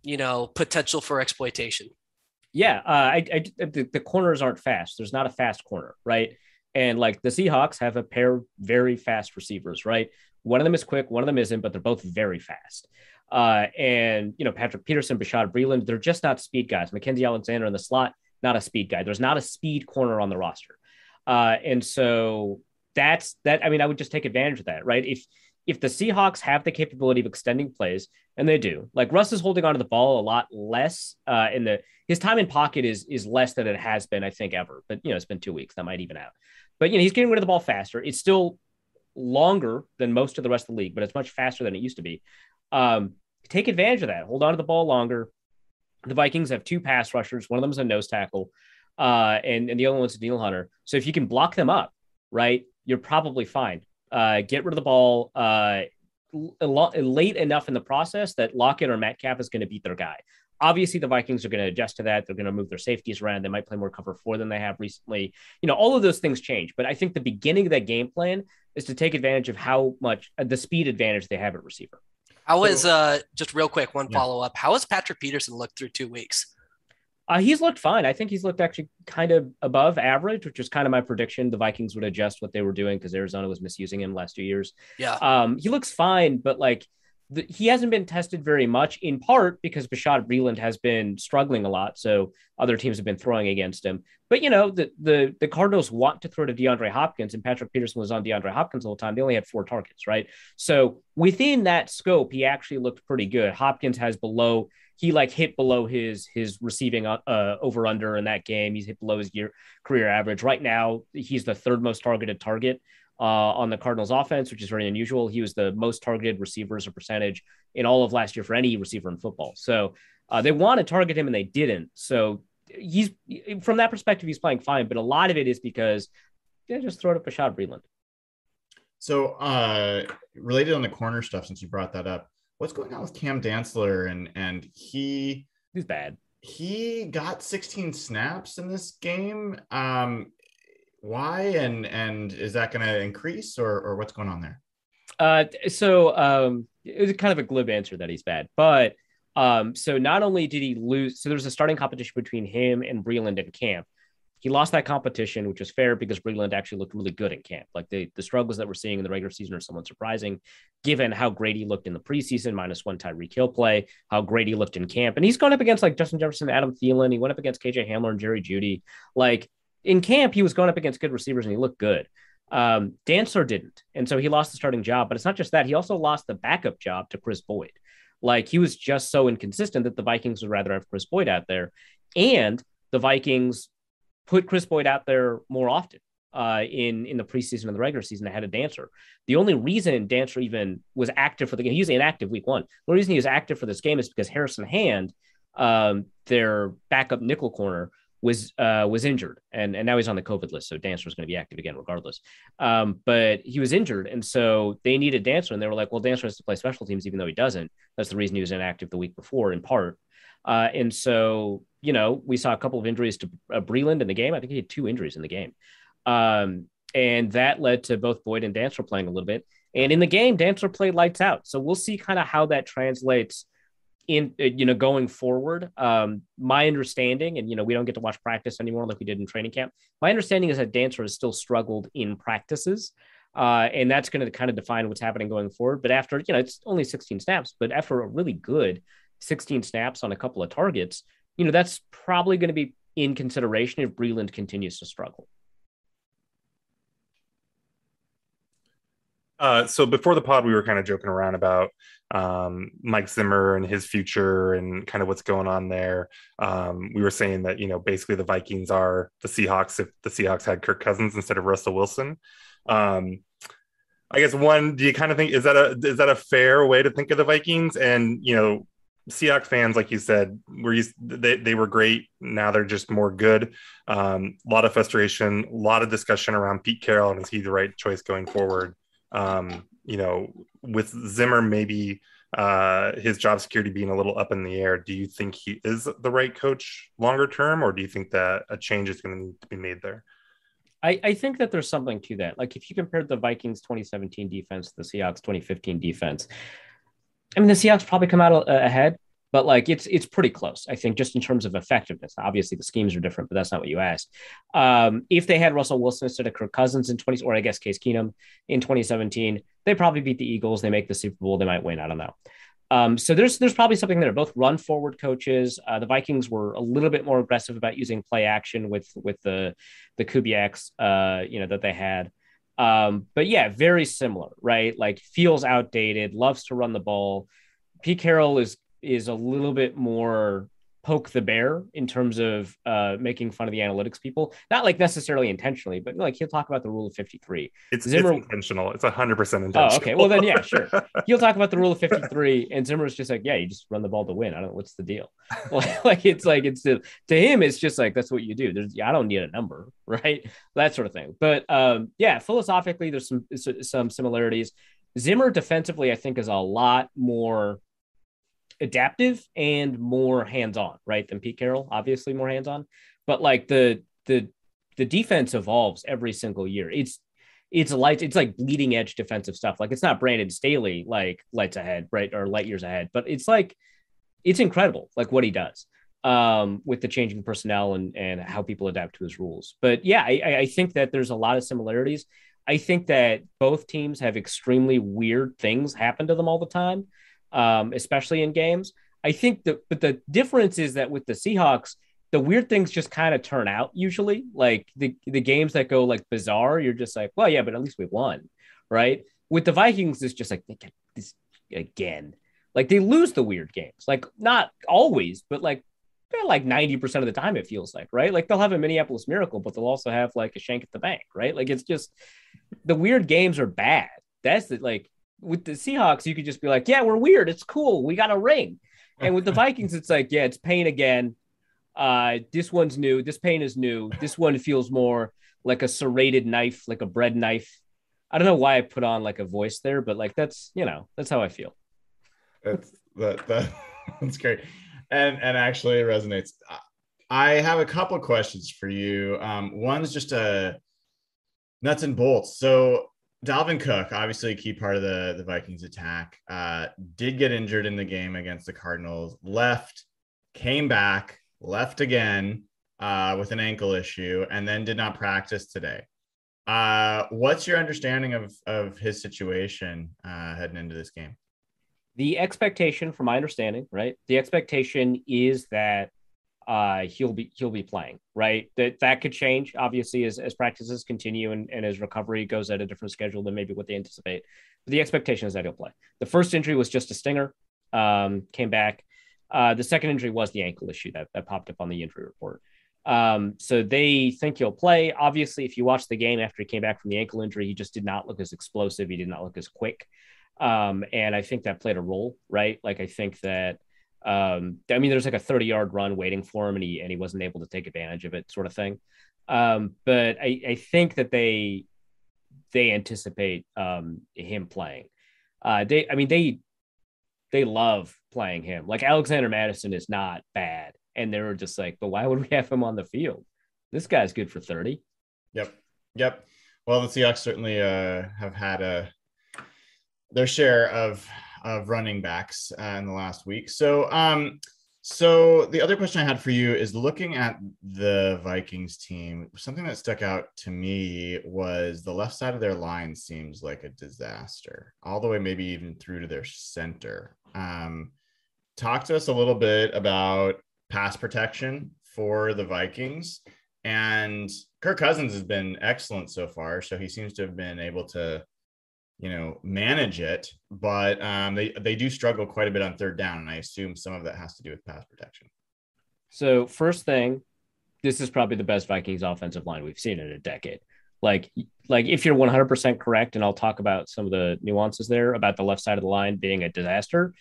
you know, potential for exploitation? Yeah, uh, I, I, the, the corners aren't fast. There's not a fast corner, right? And like the Seahawks have a pair of very fast receivers, right? One of them is quick, one of them isn't, but they're both very fast. Uh, and, you know, Patrick Peterson, Bashaud Breeland, they're just not speed guys. Mackenzie Alexander in the slot, not a speed guy. There's not a speed corner on the roster. Uh, and so that's that. I mean, I would just take advantage of that, right? If, if the Seahawks have the capability of extending plays, and they do, like Russ is holding onto the ball a lot less uh, in the, his time in pocket is, is less than it has been, I think, ever, but you know, it's been two weeks. That might even out, but you know, he's getting rid of the ball faster. It's still longer than most of the rest of the league, but it's much faster than it used to be. Um, take advantage of that. Hold on to the ball longer. The Vikings have two pass rushers. One of them is a nose tackle, uh, and, and the other one's a Daniel Hunter. So if you can block them up, right, you're probably fine. Uh, get rid of the ball uh, lo- late enough in the process that Lockett or Metcalf is going to beat their guy. Obviously, the Vikings are going to adjust to that. They're going to move their safeties around. They might play more cover four than they have recently. You know, all of those things change. But I think the beginning of that game plan is to take advantage of how much uh, the speed advantage they have at receiver. How is, uh, just real quick, one yeah. follow-up. How has Patrick Peterson looked through two weeks? Uh, he's looked fine. I think he's looked actually kind of above average, which is kind of my prediction. The Vikings would adjust what they were doing because Arizona was misusing him last two years. Yeah. Um, he looks fine, but like the, he hasn't been tested very much, in part because Bashaud Breeland has been struggling a lot. So other teams have been throwing against him. But, you know, the, the, the Cardinals want to throw to DeAndre Hopkins, and Patrick Peterson was on DeAndre Hopkins the whole time. They only had four targets, right? So within that scope, he actually looked pretty good. Hopkins has below... He like hit below his his receiving uh, over under in that game. He's hit below his year career average. Right now, he's the third most targeted target uh, on the Cardinals offense, which is very unusual. He was the most targeted receiver as a percentage in all of last year for any receiver in football. So uh, they want to target him and they didn't. So he's, from that perspective, he's playing fine. But a lot of it is because they yeah, just throw it up Bashaud Breeland. So uh, related on the corner stuff, since you brought that up, what's going on with Cam Dantzler? And and he he's bad. He got sixteen snaps in this game. Um, why and and is that going to increase or or what's going on there? Uh, so um, it was kind of a glib answer that he's bad. But um, so not only did he lose, so there was a starting competition between him and Breeland and Camp. He lost that competition, which was fair because Breeland actually looked really good in camp. Like the, the struggles that we're seeing in the regular season are somewhat surprising, given how great he looked in the preseason, minus one Tyreek Hill play, how great he looked in camp. And he's gone up against like Justin Jefferson, Adam Thielen. He went up against K J Hamler and Jerry Jeudy. Like in camp, he was going up against good receivers and he looked good. Um, Dantzler didn't. And so he lost the starting job, but it's not just that. He also lost the backup job to Chris Boyd. Like he was just so inconsistent that the Vikings would rather have Chris Boyd out there. And the Vikings put Chris Boyd out there more often uh, in, in the preseason and the regular season. They had a Dantzler. The only reason Dantzler even was active for the game, he was inactive week one. The reason he was active for this game is because Harrison Hand, um, their backup nickel corner, was uh, was injured. And, and now he's on the COVID list. So Dantzler is going to be active again regardless. Um, but he was injured. And so they needed Dantzler. And they were like, well, Dantzler has to play special teams, even though he doesn't. That's the reason he was inactive the week before, in part. Uh, and so, you know, we saw a couple of injuries to uh, Breeland in the game. I think he had two injuries in the game. Um, and that led to both Boyd and Dantzler playing a little bit. And in the game, Dantzler played lights out. So we'll see kind of how that translates in, you know, going forward. Um, my understanding, and, you know, we don't get to watch practice anymore like we did in training camp. My understanding is that Dantzler has still struggled in practices. Uh, and that's going to kind of define what's happening going forward. But after, you know, it's only sixteen snaps, but after a really good sixteen snaps on a couple of targets, you know, that's probably going to be in consideration if Breeland continues to struggle. Uh, so before the pod, we were kind of joking around about um, Mike Zimmer and his future and kind of what's going on there. Um, we were saying that, you know, basically the Vikings are the Seahawks if the Seahawks had Kirk Cousins instead of Russell Wilson. Um, I guess one, do you kind of think, is that a, is that a fair way to think of the Vikings? And, you know, Seahawks fans, like you said, were used, they, they were great. Now they're just more good. Um, a lot of frustration, a lot of discussion around Pete Carroll and is he the right choice going forward? Um, you know, with Zimmer, maybe uh, his job security being a little up in the air. Do you think he is the right coach longer term, or do you think that a change is going to need to be made there? I, I think that there's something to that. Like if you compared the Vikings twenty seventeen defense to the Seahawks twenty fifteen defense, I mean, the Seahawks probably come out ahead, but like it's it's pretty close, I think, just in terms of effectiveness. Obviously, the schemes are different, but that's not what you asked. Um, if they had Russell Wilson instead of Kirk Cousins in twenty, or I guess Case Keenum in twenty seventeen, they probably beat the Eagles. They make the Super Bowl. They might win. I don't know. Um, so there's there's probably something there. Both run forward coaches. Uh, the Vikings were a little bit more aggressive about using play action with with the the Kubiaks, uh, you know, that they had. Um, but yeah, very similar, right? Like feels outdated, loves to run the ball. Pete Carroll is is a little bit more poke the bear in terms of uh, making fun of the analytics people. Not like necessarily intentionally, but like he'll talk about the rule of fifty-three. It's, Zimmer, it's intentional. It's one hundred percent intentional. Oh, okay. Well, then, yeah, sure. He'll talk about the rule of fifty-three, and Zimmer's just like, yeah, you just run the ball to win. I don't know. What's the deal? Like, it's like, it's to him, it's just like, that's what you do. There's, I don't need a number, right? That sort of thing. But um, yeah, philosophically, there's some some similarities. Zimmer defensively, I think, is a lot more adaptive and more hands-on, right, than Pete Carroll, obviously more hands-on, but like the the the defense evolves every single year. It's it's light, it's like bleeding edge defensive stuff. Like it's not Brandon Staley like lights ahead, right, or light years ahead, but it's like it's incredible like what he does um with the changing personnel and and how people adapt to his rules. But yeah, I, I think that there's a lot of similarities. I think that both teams have extremely weird things happen to them all the time. Um, especially in games. I think that, but the difference is that with the Seahawks, the weird things just kind of turn out usually. Like the, the games that go like bizarre, you're just like, well, yeah, but at least we won, right? With the Vikings, it's just like, they get this again. Like they lose the weird games, like not always, but like they're like ninety percent of the time it feels like, right? Like they'll have a Minneapolis Miracle, but they'll also have like a shank at the bank, right? Like it's just, the weird games are bad. That's the, like, with the Seahawks, you could just be like, yeah, we're weird. It's cool. We got a ring. And with the Vikings, it's like, yeah, it's pain again. Uh, this one's new. This pain is new. This one feels more like a serrated knife, like a bread knife. I don't know why I put on like a voice there, but like, that's, you know, that's how I feel. That's, that, that, that's great. And, and actually it resonates. I have a couple of questions for you. Um, one's just a nuts and bolts. So Dalvin Cook, obviously a key part of the, the Vikings attack, uh, did get injured in the game against the Cardinals, left, came back, left again uh, with an ankle issue, and then did not practice today. Uh, what's your understanding of, of his situation uh, heading into this game? The expectation, from my understanding, right, the expectation is that Uh, he'll be he'll be playing, right? That that could change, obviously, as, as practices continue and, and as recovery goes at a different schedule than maybe what they anticipate. But the expectation is that he'll play. The first injury was just a stinger, um, came back. Uh, the second injury was the ankle issue that, that popped up on the injury report. Um, so they think he'll play. Obviously, if you watch the game after he came back from the ankle injury, he just did not look as explosive. He did not look as quick. Um, and I think that played a role, right? Like I think that Um, I mean, there's like a thirty yard run waiting for him and he, and he wasn't able to take advantage of it sort of thing. Um, but I, I think that they, they anticipate, um, him playing, uh, they, I mean, they, they love playing him. Like Alexander Madison is not bad. And they were just like, but why would we have him on the field? This guy's good for thirty. Yep. Yep. Well, the Seahawks certainly, uh, have had, a their share of, of running backs uh, in the last week. So, um, so the other question I had for you is looking at the Vikings team, something that stuck out to me was the left side of their line seems like a disaster, all the way maybe even through to their center. Um, talk to us a little bit about pass protection for the Vikings, and Kirk Cousins has been excellent so far. So he seems to have been able to, you know, manage it, but um, they, they do struggle quite a bit on third down. And I assume some of that has to do with pass protection. So first thing, this is probably the best Vikings offensive line we've seen in a decade. Like, like if you're one hundred percent correct, and I'll talk about some of the nuances there about the left side of the line being a disaster,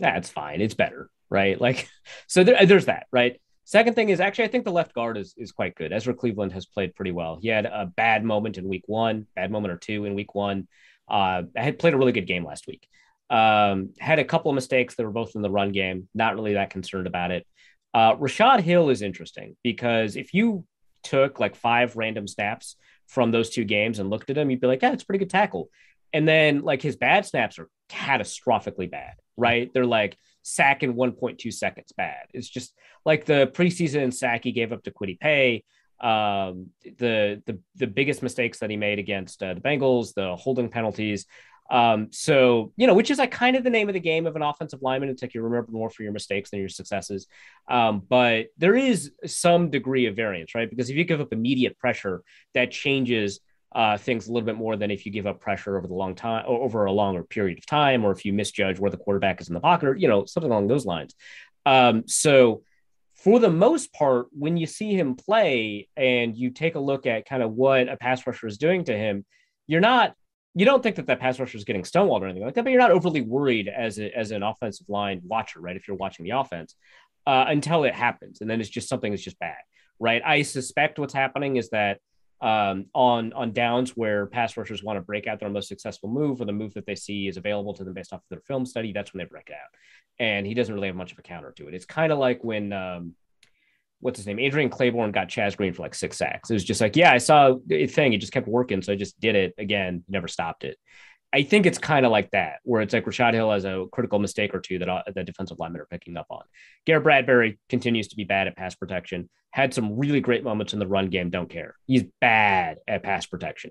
that's fine. It's better, right? Like, so there, there's that, right? Second thing is actually, I think the left guard is, is quite good. Ezra Cleveland has played pretty well. He had a bad moment in week one, bad moment or two in week one. Uh, I had played a really good game last week. Um, had a couple of mistakes that were both in the run game. Not really that concerned about it. Uh, Bashaud Breeland is interesting because if you took like five random snaps from those two games and looked at him, you'd be like, yeah, it's a pretty good tackle. And then like his bad snaps are catastrophically bad, right? They're like sack in one point two seconds bad. It's just like the preseason sack he gave up to Kwity Paye. Um, the, the, the biggest mistakes that he made against uh, the Bengals, the holding penalties, Um, so, you know, which is like kind of the name of the game of an offensive lineman. It's like you remember more for your mistakes than your successes. Um, but there is some degree of variance, right? Because if you give up immediate pressure, that changes uh, things a little bit more than if you give up pressure over the long time, or over a longer period of time, or if you misjudge where the quarterback is in the pocket, or, you know, something along those lines. Um, so for the most part, when you see him play and you take a look at kind of what a pass rusher is doing to him, you're not, you don't think that that pass rusher is getting stonewalled or anything like that, but you're not overly worried as a, as an offensive line watcher, right? If you're watching the offense uh, until it happens. And then it's just something that's just bad, right? I suspect what's happening is that um, on, on downs where pass rushers want to break out their most successful move, or the move that they see is available to them based off of their film study, that's when they break it out. And he doesn't really have much of a counter to it. It's kind of like when, um, what's his name? Adrian Claiborne got Chaz Green for like six sacks. It was just like, yeah, I saw a thing. It just kept working. So I just did it again, never stopped it. I think it's kind of like that, where it's like Rashad Hill has a critical mistake or two that the defensive linemen are picking up on. Garrett Bradbury continues to be bad at pass protection, had some really great moments in the run game. Don't care. He's bad at pass protection.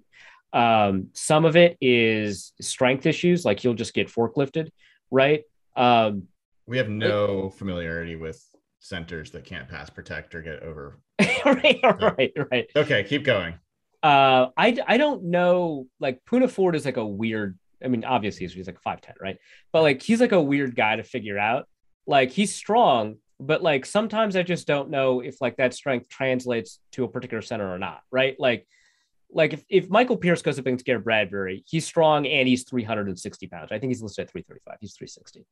Um, some of it is strength issues. Like he'll just get forklifted, right? Um, we have no it, familiarity with centers that can't pass protect or get over. right, so, right, right. Okay, keep going. Uh, I, I don't know, like Poona Ford is like a weird, I mean, obviously he's, he's like five ten, right? But like, he's like a weird guy to figure out. Like he's strong, but like, sometimes I just don't know if like that strength translates to a particular center or not, right? Like, like if, if Michael Pierce goes up against Garrett Bradbury, he's strong and he's three hundred sixty pounds. I think he's listed at three thirty-five, he's three sixty.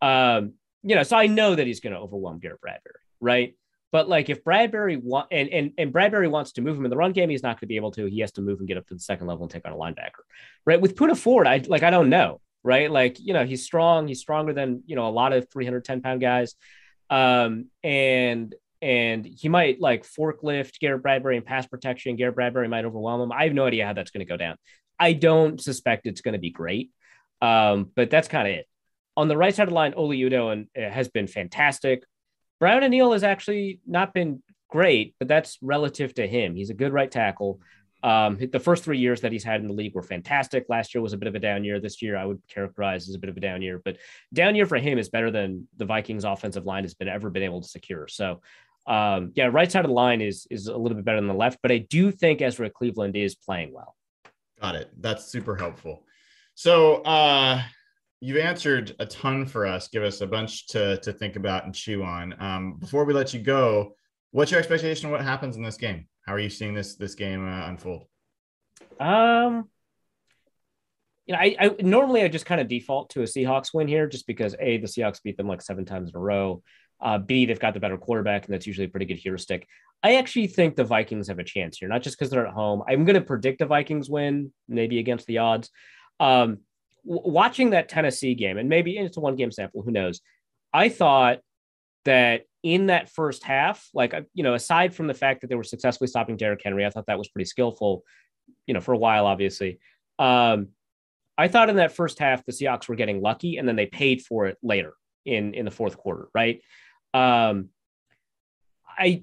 Um, You know, so I know that he's going to overwhelm Garrett Bradbury, right? But like if Bradbury wa- and, and and Bradbury wants to move him in the run game, he's not going to be able to. He has to move and get up to the second level and take on a linebacker, right? With Poona Ford, I like I don't know, right? Like you know, he's strong. He's stronger than you know a lot of three hundred ten pound guys, um, and and he might like forklift Garrett Bradbury and pass protection. Garrett Bradbury might overwhelm him. I have no idea how that's going to go down. I don't suspect it's going to be great, um, but that's kind of it. On the right side of the line, Ole Udoh and, uh, has been fantastic. Brown and Neal has actually not been great, but that's relative to him. He's a good right tackle. Um, the first three years that he's had in the league were fantastic. Last year was a bit of a down year. This year I would characterize as a bit of a down year, but down year for him is better than the Vikings offensive line has been ever been able to secure. So um, yeah, right side of the line is, is a little bit better than the left, but I do think Ezra Cleveland is playing well. Got it. That's super helpful. So uh... you've answered a ton for us, give us a bunch to, to think about and chew on. Um, before we let you go, what's your expectation of what happens in this game? How are you seeing this this game uh, unfold? Um, you know, I, I normally I just kind of default to a Seahawks win here just because, A, the Seahawks beat them like seven times in a row. Uh, B, they've got the better quarterback, and that's usually a pretty good heuristic. I actually think the Vikings have a chance here, not just because they're at home. I'm going to predict a Vikings win, maybe against the odds. Um Watching that Tennessee game, and maybe it's a one-game sample, who knows? I thought that in that first half, like, you know, aside from the fact that they were successfully stopping Derrick Henry, I thought that was pretty skillful, you know, for a while, obviously. Um, I thought in that first half, the Seahawks were getting lucky, and then they paid for it later in, in the fourth quarter, right? Um, I...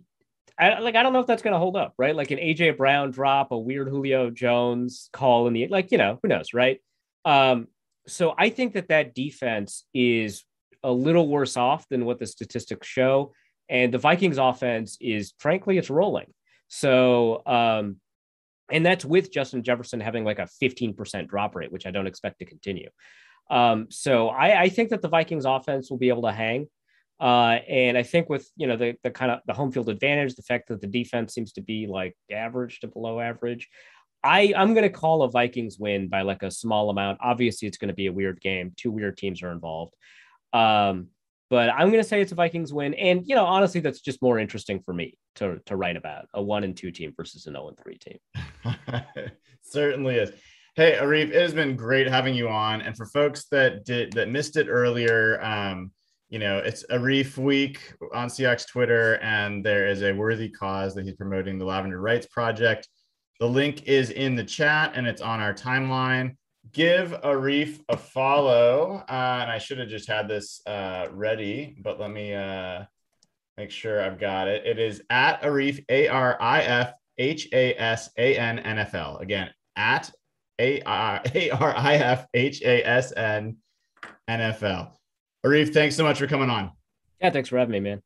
I, like, I don't know if that's going to hold up, right? Like an A J Brown drop, a weird Julio Jones call in the, like, you know, who knows, right? Um, so I think that that defense is a little worse off than what the statistics show. And the Vikings offense is, frankly, it's rolling. So, um, and that's with Justin Jefferson having like a fifteen percent drop rate, which I don't expect to continue. Um, so I, I think that the Vikings offense will be able to hang. Uh, and I think with, you know, the, the kind of the home field advantage, the fact that the defense seems to be like average to below average, I, I'm going to call a Vikings win by like a small amount. Obviously, it's going to be a weird game. Two weird teams are involved. Um, but I'm going to say it's a Vikings win. And, you know, honestly, that's just more interesting for me to, to write about, a one and two team versus an oh and three team. Certainly is. Hey, Arif, it has been great having you on. And for folks that did that missed it earlier, um, you know, it's Arif Week on Seahawks Twitter, and there is a worthy cause that he's promoting, the Lavender Rights Project. The link is in the chat and it's on our timeline. Give Arif a follow. Uh, and I should have just had this uh, ready, but let me uh, make sure I've got it. It is at Arif, A R I F H A S A N N F L. Again, at A R I F H A S N N F L. Arif, thanks so much for coming on. Yeah, thanks for having me, man.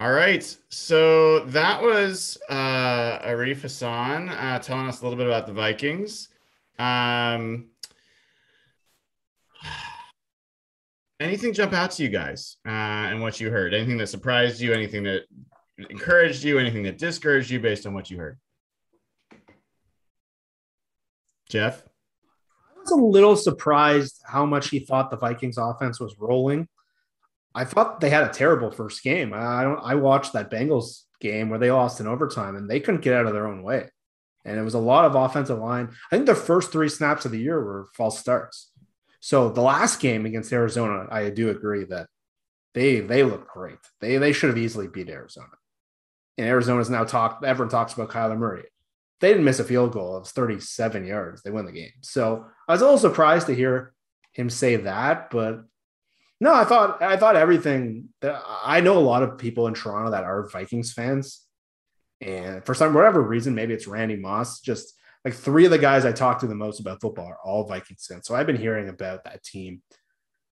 All right. So that was uh, Arif Hassan uh, telling us a little bit about the Vikings. Um, anything jump out to you guys uh, and what you heard? Anything that surprised you? Anything that encouraged you? Anything that discouraged you based on what you heard? Jeff? I was a little surprised how much he thought the Vikings offense was rolling. I thought they had a terrible first game. I don't. I watched that Bengals game where they lost in overtime and they couldn't get out of their own way. And it was a lot of offensive line. I think their first three snaps of the year were false starts. So the last game against Arizona, I do agree that they they looked great. They they should have easily beat Arizona. And Arizona's now talked. Everyone talks about Kyler Murray. They didn't miss a field goal. It was thirty-seven yards. They win the game. So I was a little surprised to hear him say that, but. No, I thought I thought everything. I know a lot of people in Toronto that are Vikings fans, and for some whatever reason, maybe it's Randy Moss. Just like three of the guys I talk to the most about football are all Vikings fans, so I've been hearing about that team.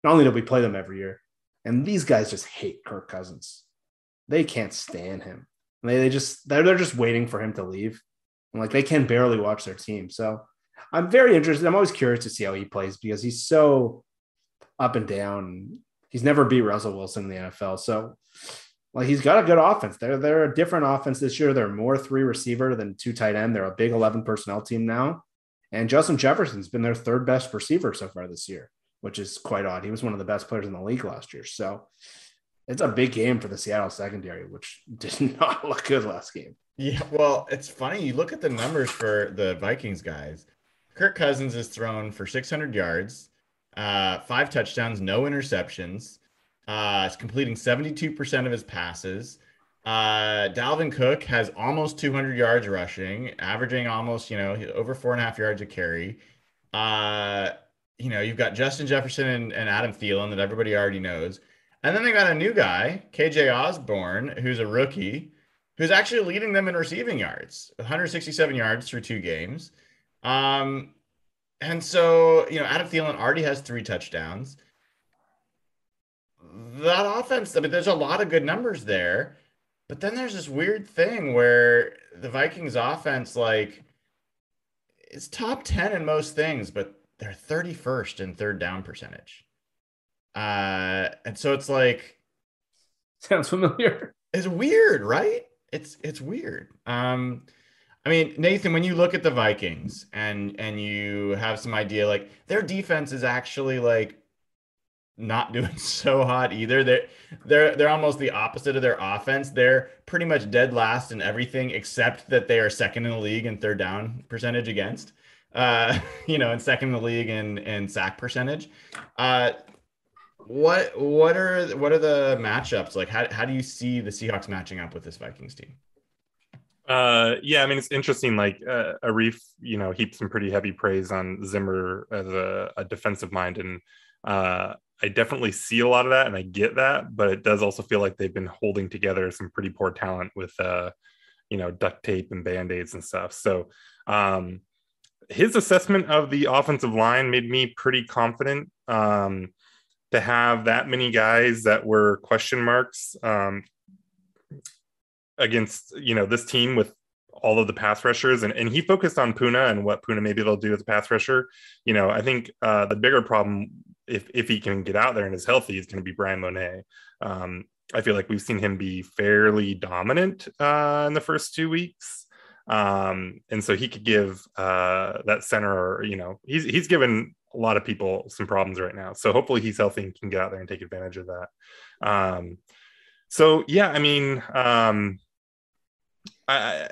Not only do we play them every year, and these guys just hate Kirk Cousins. They can't stand him. They they just they're, they're just waiting for him to leave, and like they can barely watch their team. So I'm very interested. I'm always curious to see how he plays because he's so. Up and down. He's never beat Russell Wilson in the N F L. So like he's got a good offense. They're, they're a different offense this year. They're more three receiver than two tight end. They're a big eleven personnel team now. And Justin Jefferson's been their third best receiver so far this year, which is quite odd. He was one of the best players in the league last year. So it's a big game for the Seattle secondary, which did not look good last game. Yeah. Well, it's funny. You look at the numbers for the Vikings guys. Kirk Cousins is thrown for six hundred yards. Uh, five touchdowns, no interceptions. Uh, is completing seventy-two percent of his passes. Uh, Dalvin Cook has almost two hundred yards rushing, averaging almost, you know, over four and a half yards a carry. Uh, you know, you've got Justin Jefferson and, and Adam Thielen that everybody already knows. And then they got a new guy, K J Osborne, who's a rookie, who's actually leading them in receiving yards, one hundred sixty-seven yards through two games. Um, And so, you know, Adam Thielen already has three touchdowns. That offense, I mean, there's a lot of good numbers there. But then there's this weird thing where the Vikings offense, like, it's top ten in most things, but they're thirty-first in third down percentage. Uh, and so it's like. Sounds familiar. It's weird, right? It's it's weird. Um I mean, Nathan, when you look at the Vikings and and you have some idea, like their defense is actually like not doing so hot either. They're they're they're almost the opposite of their offense. They're pretty much dead last in everything except that they are second in the league in third down percentage against, uh, you know, and second in the league in in sack percentage. Uh, what what are what are the matchups like? How how do you see the Seahawks matching up with this Vikings team? Uh, yeah, I mean, it's interesting, like, uh, Arif, you know, heaped some pretty heavy praise on Zimmer as a, a defensive mind, and uh, I definitely see a lot of that, and I get that, but it does also feel like they've been holding together some pretty poor talent with, uh, you know, duct tape and Band-Aids and stuff, so um, his assessment of the offensive line made me pretty confident um, to have that many guys that were question marks, um, against, you know, this team with all of the pass rushers. And, and he focused on Puna and what Puna maybe they'll do as a pass rusher. You know, I think uh, the bigger problem, if if he can get out there and is healthy, is going to be Brian Monet. Um, I feel like we've seen him be fairly dominant uh, in the first two weeks. Um, and so he could give uh, that center, you know, he's, he's given a lot of people some problems right now. So hopefully he's healthy and can get out there and take advantage of that. Um, so, yeah, I mean, um, I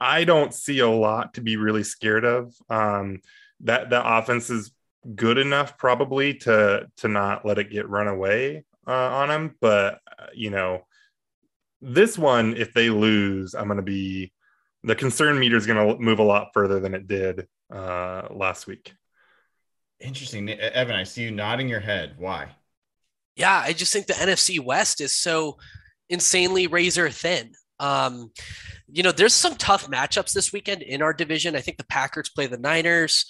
I don't see a lot to be really scared of. Um, that that offense is good enough probably to to not let it get run away uh, on them. But uh, you know, this one, if they lose, I'm going to be the concern meter is going to move a lot further than it did uh, last week. Interesting, Evan. I see you nodding your head. Why? Yeah, I just think the N F C West is so insanely razor thin. Um, you know, there's some tough matchups this weekend in our division. I think the Packers play the Niners,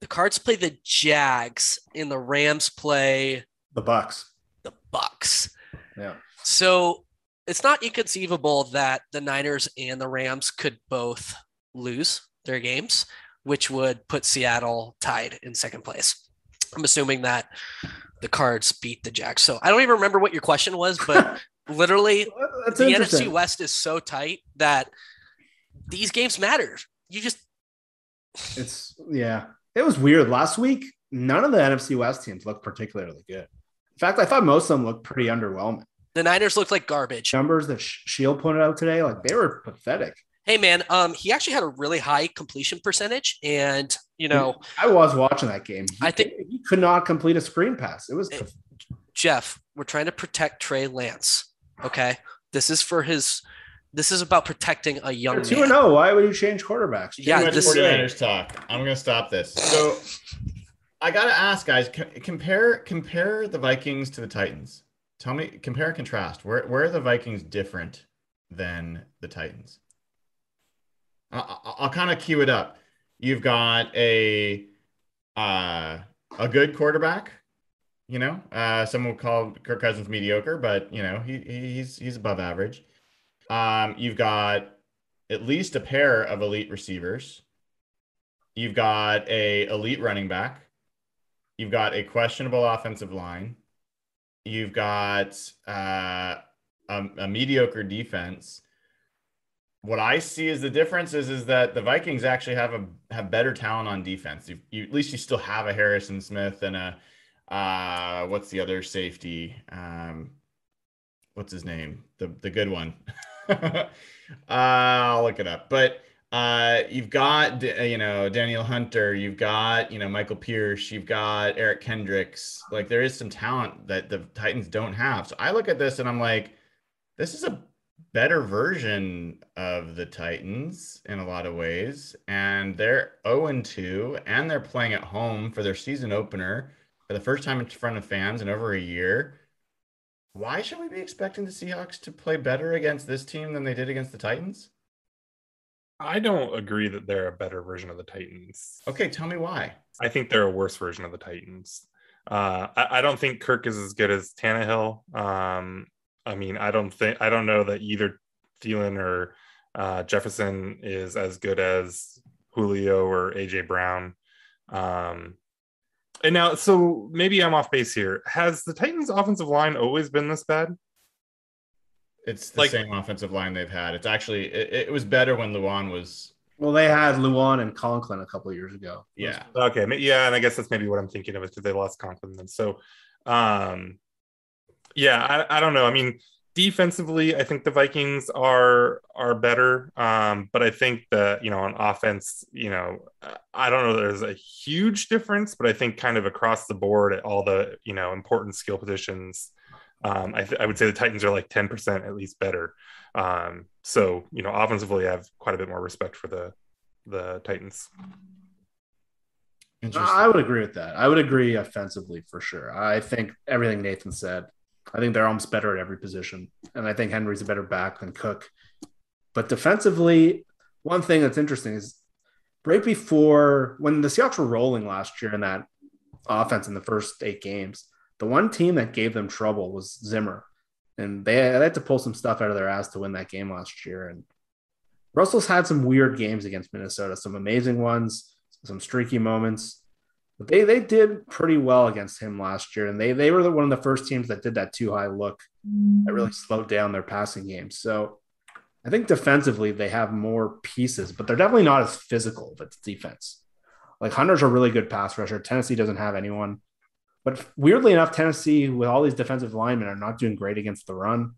the Cards play the Jags, and the Rams play the Bucks. The Bucks. Yeah. So it's not inconceivable that the Niners and the Rams could both lose their games, which would put Seattle tied in second place. I'm assuming that the Cards beat the Jags. So I don't even remember what your question was, but literally the N F C West is so tight that these games matter. You just, it's yeah, it was weird last week. None of the N F C West teams looked particularly good. In fact, I thought most of them looked pretty underwhelming. The Niners looked like garbage. Numbers that Shield pointed out today, like they were pathetic. Hey man, um, he actually had a really high completion percentage, and you know, I was watching that game. He, I think he could not complete a screen pass. It was it, Jeff. We're trying to protect Trey Lance. Okay, this is for his. This is about protecting a young man. Two and zero. Why would you change quarterbacks? Too yeah, this is talk. I'm gonna stop this. So I gotta ask, guys. C- compare compare the Vikings to the Titans. Tell me, compare and contrast. Where where are the Vikings different than the Titans? I'll, I'll kind of cue it up. You've got a uh, a good quarterback, you know. Uh, some will call Kirk Cousins mediocre, but you know he he's he's above average. Um, you've got at least a pair of elite receivers. You've got a elite running back. You've got a questionable offensive line. You've got uh, a, a mediocre defense. What I see is the difference is, is that the Vikings actually have a have better talent on defense. You, you, at least you still have a Harrison Smith and a uh, what's the other safety? Um, what's his name? The the good one. uh, I'll look it up. But uh, you've got you know Daniel Hunter. You've got you know Michael Pierce. You've got Eric Kendricks. Like there is some talent that the Titans don't have. So I look at this and I'm like, this is a better version of the Titans in a lot of ways, and they're oh and two, and they're playing at home for their season opener for the first time in front of fans in over a year. Why should we be expecting the Seahawks to play better against this team than they did against the Titans? I don't agree that they're a better version of the Titans. Okay, tell me why. I think they're a worse version of the Titans. Uh, I, I don't think Kirk is as good as Tannehill. Um, I mean, I don't think I don't know that either Thielen or uh, Jefferson is as good as Julio or A J Brown. Um, and now, so maybe I'm off base here. Has the Titans' offensive line always been this bad? It's the like, same offensive line they've had. It's actually it, it was better when Luan was. Well, they had Luan and Conklin a couple of years ago. Yeah. Okay. Yeah, and I guess that's maybe what I'm thinking of is because they lost Conklin then. So. Um, Yeah, I, I don't know. I mean, defensively, I think the Vikings are are better. Um, but I think that, you know, on offense, you know, I don't know that there's a huge difference, but I think kind of across the board at all the, you know, important skill positions, um, I, th- I would say the Titans are like ten percent at least better. Um, so, you know, offensively, I have quite a bit more respect for the the Titans. I would agree with that. I would agree offensively for sure. I think everything Nathan said. I think they're almost better at every position. And I think Henry's a better back than Cook. But defensively, one thing that's interesting is right before when the Seahawks were rolling last year in that offense in the first eight games, the one team that gave them trouble was Zimmer. And they, they had to pull some stuff out of their ass to win that game last year. And Russell's had some weird games against Minnesota, some amazing ones, some streaky moments. They they did pretty well against him last year, and they they were the, one of the first teams that did that too high look that really slowed down their passing game. So I think defensively they have more pieces, but they're definitely not as physical of a defense. Like Hunter's a really good pass rusher. Tennessee doesn't have anyone. But weirdly enough, Tennessee, with all these defensive linemen, are not doing great against the run,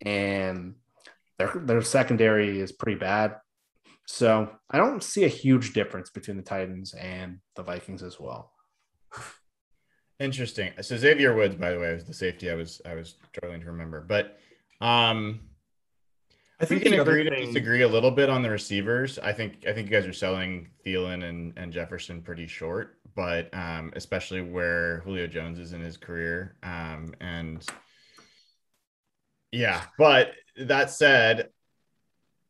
and their their secondary is pretty bad. So I don't see a huge difference between the Titans and the Vikings as well. Interesting. So Xavier Woods, by the way, was the safety I was I was struggling to remember. But um, I think we can agree thing... to disagree a little bit on the receivers. I think I think you guys are selling Thielen and, and Jefferson pretty short, but um, especially where Julio Jones is in his career. Um, and yeah, but that said,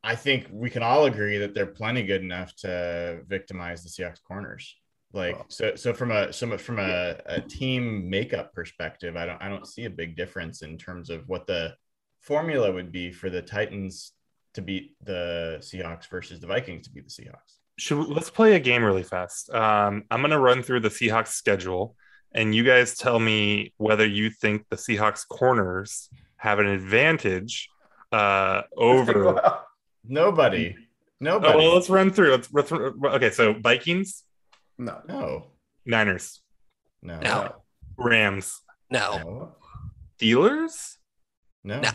I think we can all agree that they're plenty good enough to victimize the Seahawks corners. Like, oh. so, so from a, so from a, a team makeup perspective, I don't, I don't see a big difference in terms of what the formula would be for the Titans to beat the Seahawks versus the Vikings to beat the Seahawks. Should we, let's play a game really fast. Um, I'm going to run through the Seahawks schedule and you guys tell me whether you think the Seahawks corners have an advantage uh, over well, nobody, nobody. Oh, well, let's run through. Let's, let's okay. So Vikings. No, no. Niners. No. No. Rams. No. No. Steelers. No. No.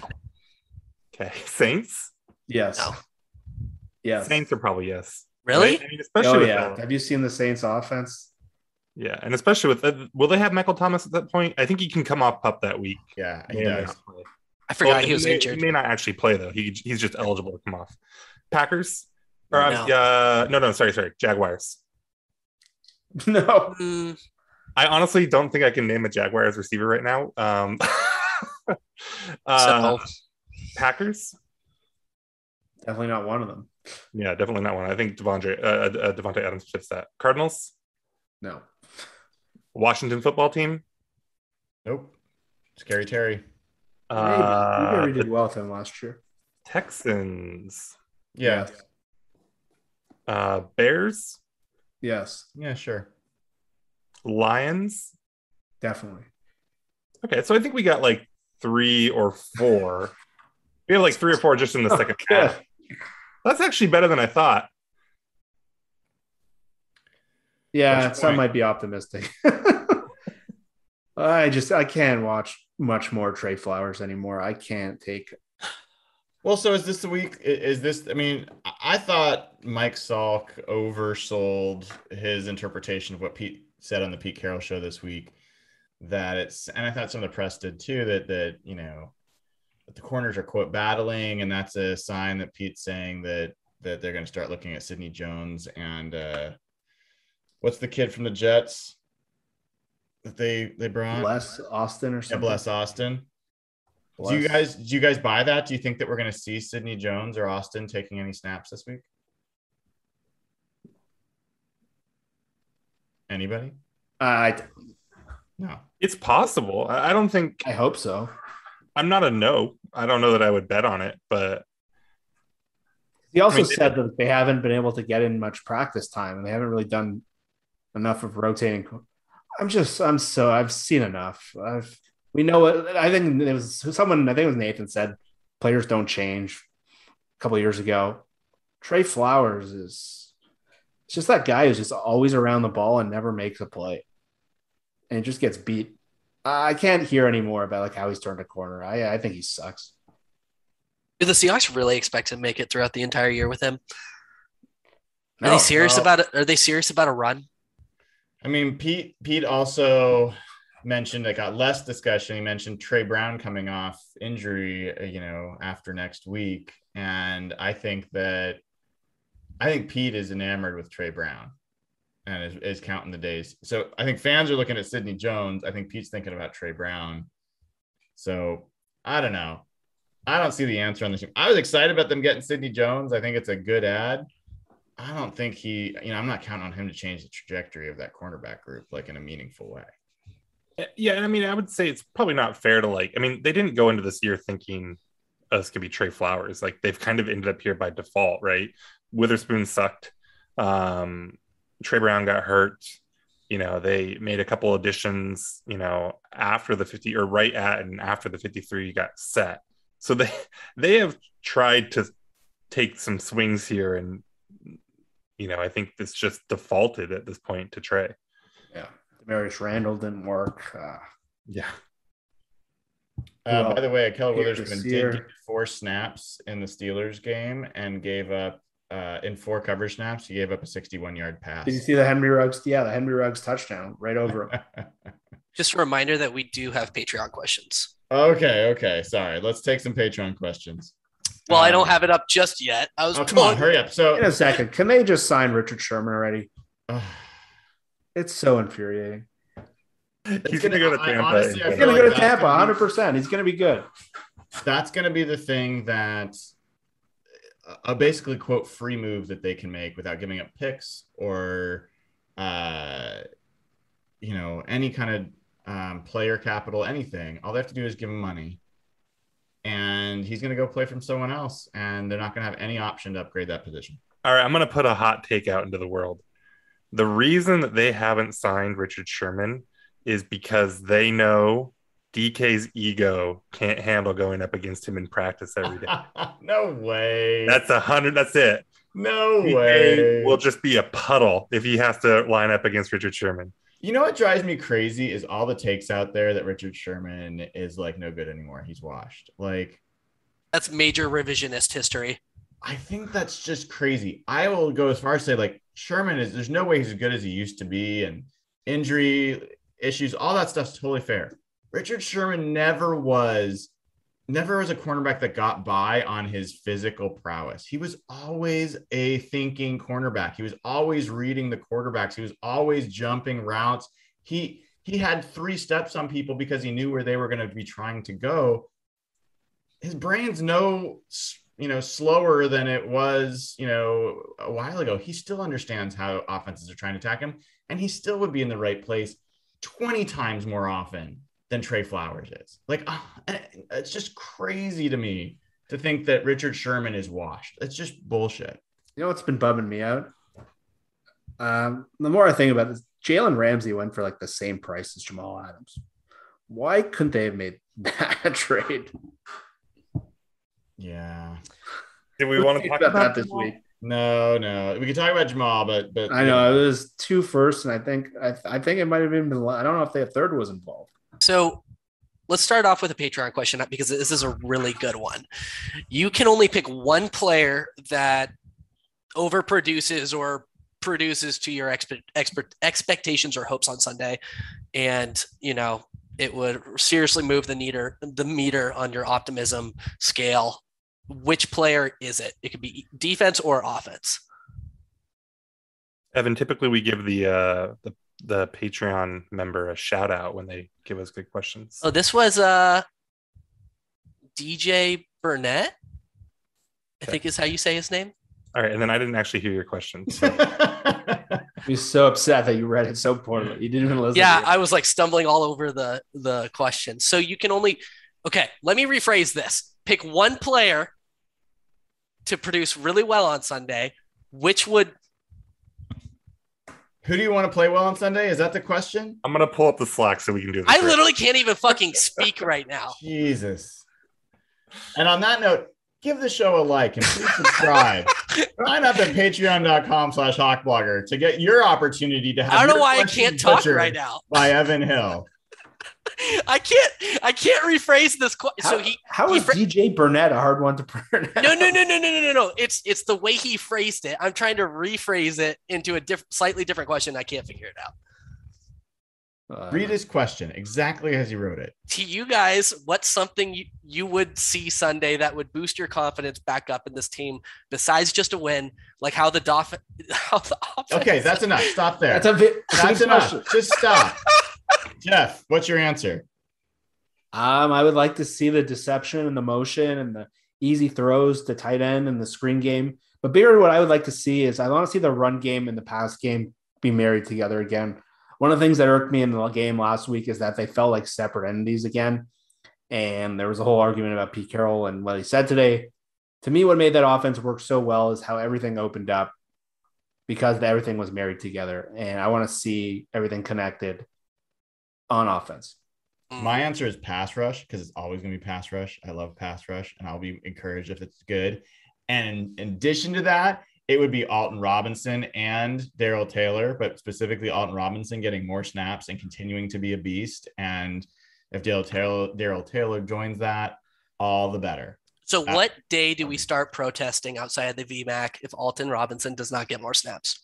Okay. Saints. Yes. No. Yes. Saints are probably yes. Really? Right? I mean, especially oh, with yeah. Have you seen the Saints offense? Yeah, and especially with that, will they have Michael Thomas at that point? I think he can come off pup that week. Yeah, he does. I forgot well, he was he may, injured. He may not actually play though. He he's just eligible to come off. Packers? Or, no. Uh, no, no, sorry, sorry. Jaguars. No, mm. I honestly don't think I can name a Jaguars receiver right now. Um, uh, so. Packers, definitely not one of them. Yeah, definitely not one. I think Devondre, uh, uh, Devontae Adams fits that. Cardinals, no. Washington football team, nope. Scary Terry. Uh, we already did well with him last year. Texans, yeah. Uh, Bears. Yes. Yeah, sure. Lions? Definitely. Okay, so I think we got like three or four. We have like three or four just in the oh, second God. half. That's actually better than I thought. Yeah, some might be optimistic. I just, I can't watch much more Trey Flowers anymore. I can't take it. Well, so is this the week? Is this, I mean, I thought Mike Salk oversold his interpretation of what Pete said on the Pete Carroll show this week, that it's, and I thought some of the press did too, that, that, you know, that the corners are quote battling. And that's a sign that Pete's saying that, that they're going to start looking at Sidney Jones and uh, what's the kid from the Jets that they, they brought? Bless Austin or something. Yeah, Bless Austin. Do you guys do you guys buy that? Do you think that we're going to see Sidney Jones or Austin taking any snaps this week? Anybody? Uh, I no. It's possible. I don't think. I hope so. I'm not a no. I don't know that I would bet on it, but he also I mean, said that they haven't been able to get in much practice time, and they haven't really done enough of rotating. I'm just. I'm so. I've seen enough. I've. We know it. I think it was someone, I think it was Nathan said, players don't change a couple of years ago. Trey Flowers is it's just that guy who's just always around the ball and never makes a play. And just gets beat. I can't hear anymore about like how he's turned a corner. I, I think he sucks. Do the Seahawks really expect to make it throughout the entire year with him? No, are they serious no. about it? Are they serious about a run? I mean, Pete, Pete also mentioned that got less discussion. He mentioned Trey Brown coming off injury, you know, after next week. And I think that I think Pete is enamored with Trey Brown and is, is counting the days. So I think fans are looking at Sidney Jones. I think Pete's thinking about Trey Brown. So I don't know. I don't see the answer on this. I was excited about them getting Sidney Jones. I think it's a good ad. I don't think he, you know, I'm not counting on him to change the trajectory of that cornerback group like in a meaningful way. Yeah, and I mean, I would say it's probably not fair to like, I mean, they didn't go into this year thinking oh, this could be Trey Flowers. Like, they've kind of ended up here by default, right? Witherspoon sucked. Um, Trey Brown got hurt. You know, they made a couple additions, you know, after the fifty or right at and after the fifty-three got set. So they they have tried to take some swings here. And, you know, I think it's just defaulted at this point to Trey. Yeah. Marius Randall didn't work. Uh, yeah. Uh, well, by the way, Akel Witherspoon did get four snaps in the Steelers game and gave up, uh, in four cover snaps, he gave up a sixty-one-yard pass. Did you see the Henry Ruggs? Yeah, the Henry Ruggs touchdown right over him. Just a reminder that we do have Patreon questions. Okay, okay. Sorry. Let's take some Patreon questions. Well, um, I don't have it up just yet. I was. Oh, come on, hurry up. So, in a second, can they just sign Richard Sherman already? It's so infuriating. It's He's going to go to Tampa. Honestly, He's going to go to Tampa, one hundred percent. He's going to be good. That's going to be the thing that a basically quote free move that they can make without giving up picks or, uh, you know, any kind of um, player capital, anything. All they have to do is give him money, and he's going to go play from someone else, and they're not going to have any option to upgrade that position. All right, I'm going to put a hot take out into the world. The reason that they haven't signed Richard Sherman is because they know D K's ego can't handle going up against him in practice every day. No way. That's a hundred. That's it. No D K way. Will just be a puddle if he has to line up against Richard Sherman. You know what drives me crazy is all the takes out there that Richard Sherman is like no good anymore. He's washed. Like, that's major revisionist history. I think that's just crazy. I will go as far as say like Sherman is, there's no way he's as good as he used to be, and injury issues, all that stuff's totally fair. Richard Sherman never was, never was a cornerback that got by on his physical prowess. He was always a thinking cornerback. He was always reading the quarterbacks. He was always jumping routes. He, he had three steps on people because he knew where they were going to be trying to go. His brain's no, you know, slower than it was, you know, a while ago. He still understands how offenses are trying to attack him, and he still would be in the right place twenty times more often than Trey Flowers is. Like, uh, it's just crazy to me to think that Richard Sherman is washed. It's just bullshit. You know what's been bumming me out? Um, the more I think about this, Jalen Ramsey went for like the same price as Jamal Adams. Why couldn't they have made that trade? Yeah. Did we, we want to talk about, about that this week? No, no. We can talk about Jamal, but but I know yeah. It was two firsts, and I think I, I think it might have even been. I don't know if the third was involved. So let's start off with a Patreon question, because this is a really good one. You can only pick one player that overproduces or produces to your expe- expert expectations or hopes on Sunday, and you know it would seriously move the meter, the meter on your optimism scale. Which player is it? It could be defense or offense. Evan, typically we give the uh, the the Patreon member a shout out when they give us good questions. Oh, this was uh, D J Burnett, okay. I think is how you say his name. All right, and then I didn't actually hear your question. So. He's so upset that you read it so poorly. You didn't even listen. Yeah, to I was like stumbling all over the the question. So you can only. Okay, let me rephrase this. Pick one player to produce really well on Sunday. Which would? Who do you want to play well on Sunday? Is that the question? I'm gonna pull up the Slack so we can do this. I right. literally can't even fucking speak right now. Jesus. And on that note, give the show a like and please subscribe. Sign up at patreon dot com slash hawk blogger to get your opportunity to have. I don't know why I can't talk right now. By Evan Hill. I can't. I can't rephrase this. Qu- how, so he. How he is fra- D J Burnett a hard one to pronounce? No, no, no, no, no, no, no, no. It's it's the way he phrased it. I'm trying to rephrase it into a diff- slightly different question. I can't figure it out. Uh, Read his question exactly as he wrote it. To you guys, what's something you, you would see Sunday that would boost your confidence back up in this team besides just a win? Like how the Dolph. How the offense- okay, that's enough. Stop there. That's a bit. That's enough. Question. Just stop. Jeff, what's your answer? Um, I would like to see the deception and the motion and the easy throws to tight end and the screen game. But bigger, what I would like to see is I want to see the run game and the pass game be married together again. One of the things that irked me in the game last week is that they felt like separate entities again. And there was a whole argument about Pete Carroll and what he said today. To me, what made that offense work so well is how everything opened up because everything was married together. And I want to see everything connected on offense. My answer is pass rush, because it's always going to be pass rush. I love pass rush, and I'll be encouraged if it's good. And in addition to that, it would be Alton Robinson and Daryl Taylor, but specifically Alton Robinson getting more snaps and continuing to be a beast. And if Daryl Taylor, Daryl Taylor joins that, all the better. So uh, what day do we start protesting outside of the V MAC if Alton Robinson does not get more snaps?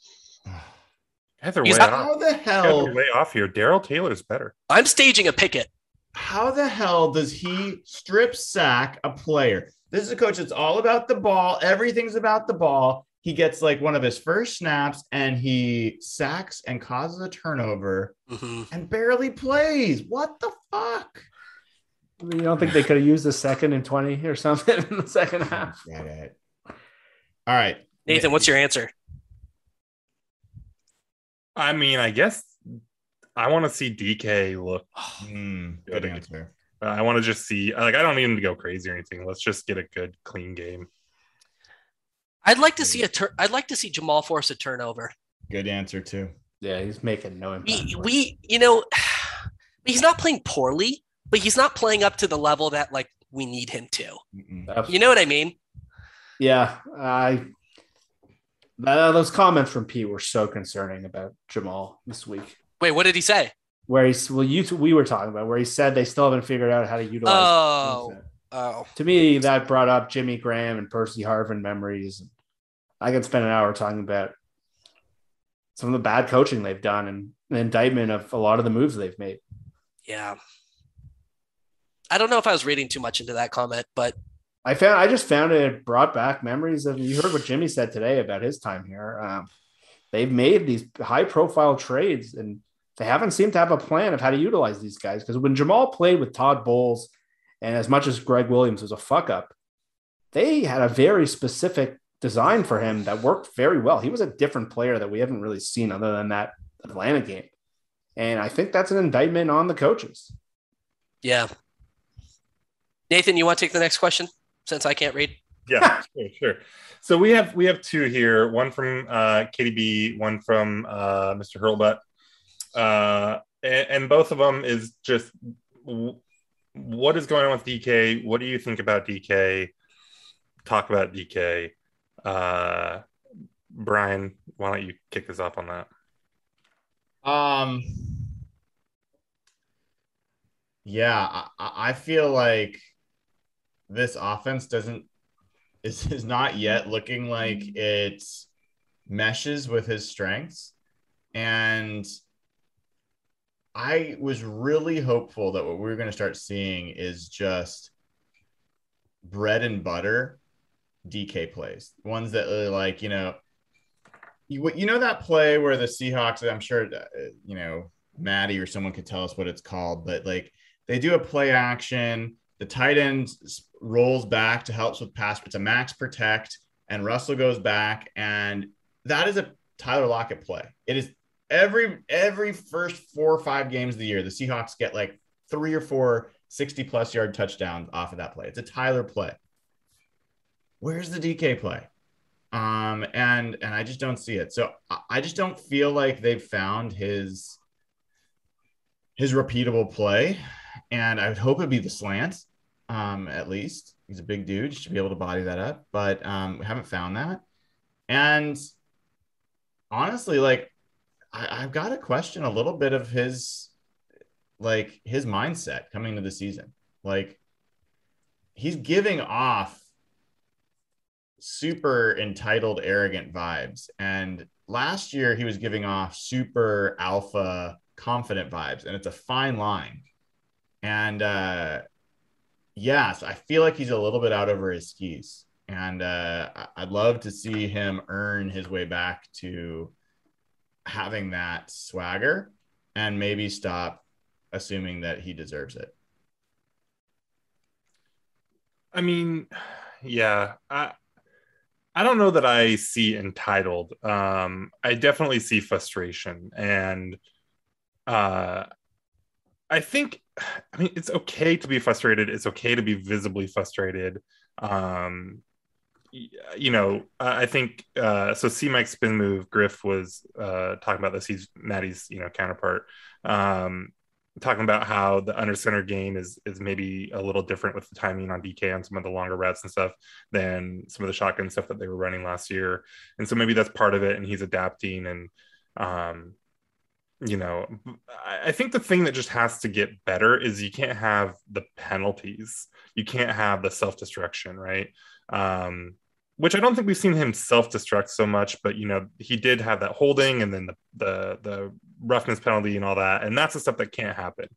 Either way, not, how the hell? Way off here. Daryl Taylor is better. I'm staging a picket. How the hell does he strip sack a player? This is a coach that's all about the ball. Everything's about the ball. He gets like one of his first snaps and he sacks and causes a turnover mm-hmm. and barely plays. What the fuck? I mean, you don't think they could have used the second and twenty or something in the second half? Get it. All right. Nathan, what's your answer? I mean, I guess I want to see D K look mm, good, good answer. Uh, I want to just see, like, I don't need him to go crazy or anything. Let's just get a good, clean game. I'd like to see a. Tur- I'd like to see Jamal force a turnover. Good answer too. Yeah, he's making no impact. We, we you know, he's not playing poorly, but he's not playing up to the level that like we need him to. Mm-mm. You know what I mean? Yeah, I. Uh, those comments from Pete were so concerning about Jamal this week. Wait, what did he say? Where he's well, you we were talking about where he said they still haven't figured out how to utilize. Oh, him. oh. To me, that brought up Jimmy Graham and Percy Harvin memories. I could spend an hour talking about some of the bad coaching they've done and the indictment of a lot of the moves they've made. Yeah. I don't know if I was reading too much into that comment, but I found, I just found it brought back memories of, you heard what Jimmy said today about his time here. Um, they've made these high profile trades and they haven't seemed to have a plan of how to utilize these guys. Cause when Jamal played with Todd Bowles, and as much as Greg Williams was a fuck up, they had a very specific design for him that worked very well. He was a different player that we haven't really seen other than that Atlanta game. And I think that's an indictment on the coaches. Yeah. Nathan, you want to take the next question since I can't read? Yeah, sure, sure. So we have we have two here. One from uh, K D B, one from uh, Mister Hurlbut. Uh, and, and both of them is just w- what is going on with D K? What do you think about D K? Talk about D K. Uh, Brian, why don't you kick us off on that? Um, yeah, I, I feel like this offense doesn't is, is not yet looking like it meshes with his strengths. And I was really hopeful that what we were going to start seeing is just bread and butter D K plays, ones that really like, you know, you, you know, that play where the Seahawks, I'm sure, you know, Maddie or someone could tell us what it's called, but like they do a play action, the tight end rolls back to helps with pass, but it's a max protect and Russell goes back. And that is a Tyler Lockett play. It is every, every first four or five games of the year, the Seahawks get like three or four sixty plus yard touchdowns off of that play. It's a Tyler play. Where's the D K play? Um, and and I just don't see it. So I just don't feel like they've found his his repeatable play. And I would hope it'd be the slant, um, at least. He's a big dude. You should be able to body that up. But um, we haven't found that. And honestly, like, I, I've got to question a little bit of his, like, his mindset coming into the season. Like, he's giving off super entitled, arrogant vibes. And last year he was giving off super alpha confident vibes, and it's a fine line. And uh, yes, I feel like he's a little bit out over his skis, and uh, I'd love to see him earn his way back to having that swagger and maybe stop assuming that he deserves it. I mean, yeah, I, I don't know that I see entitled. Um, I definitely see frustration. And uh, I think, I mean, it's okay to be frustrated. It's okay to be visibly frustrated. Um, you know, I think, uh, so C-Mike's spin move, Griff was uh, talking about this. He's Maddie's, you know, counterpart. Um, talking about how the under center game is is maybe a little different with the timing on D K on some of the longer routes and stuff than some of the shotgun stuff that they were running last year. And so maybe that's part of it. And he's adapting. And, um, you know, I, I think the thing that just has to get better is you can't have the penalties. You can't have the self-destruction, right? Um, which I don't think we've seen him self-destruct so much, but, you know, he did have that holding and then the the the roughness penalty and all that, and that's the stuff that can't happen.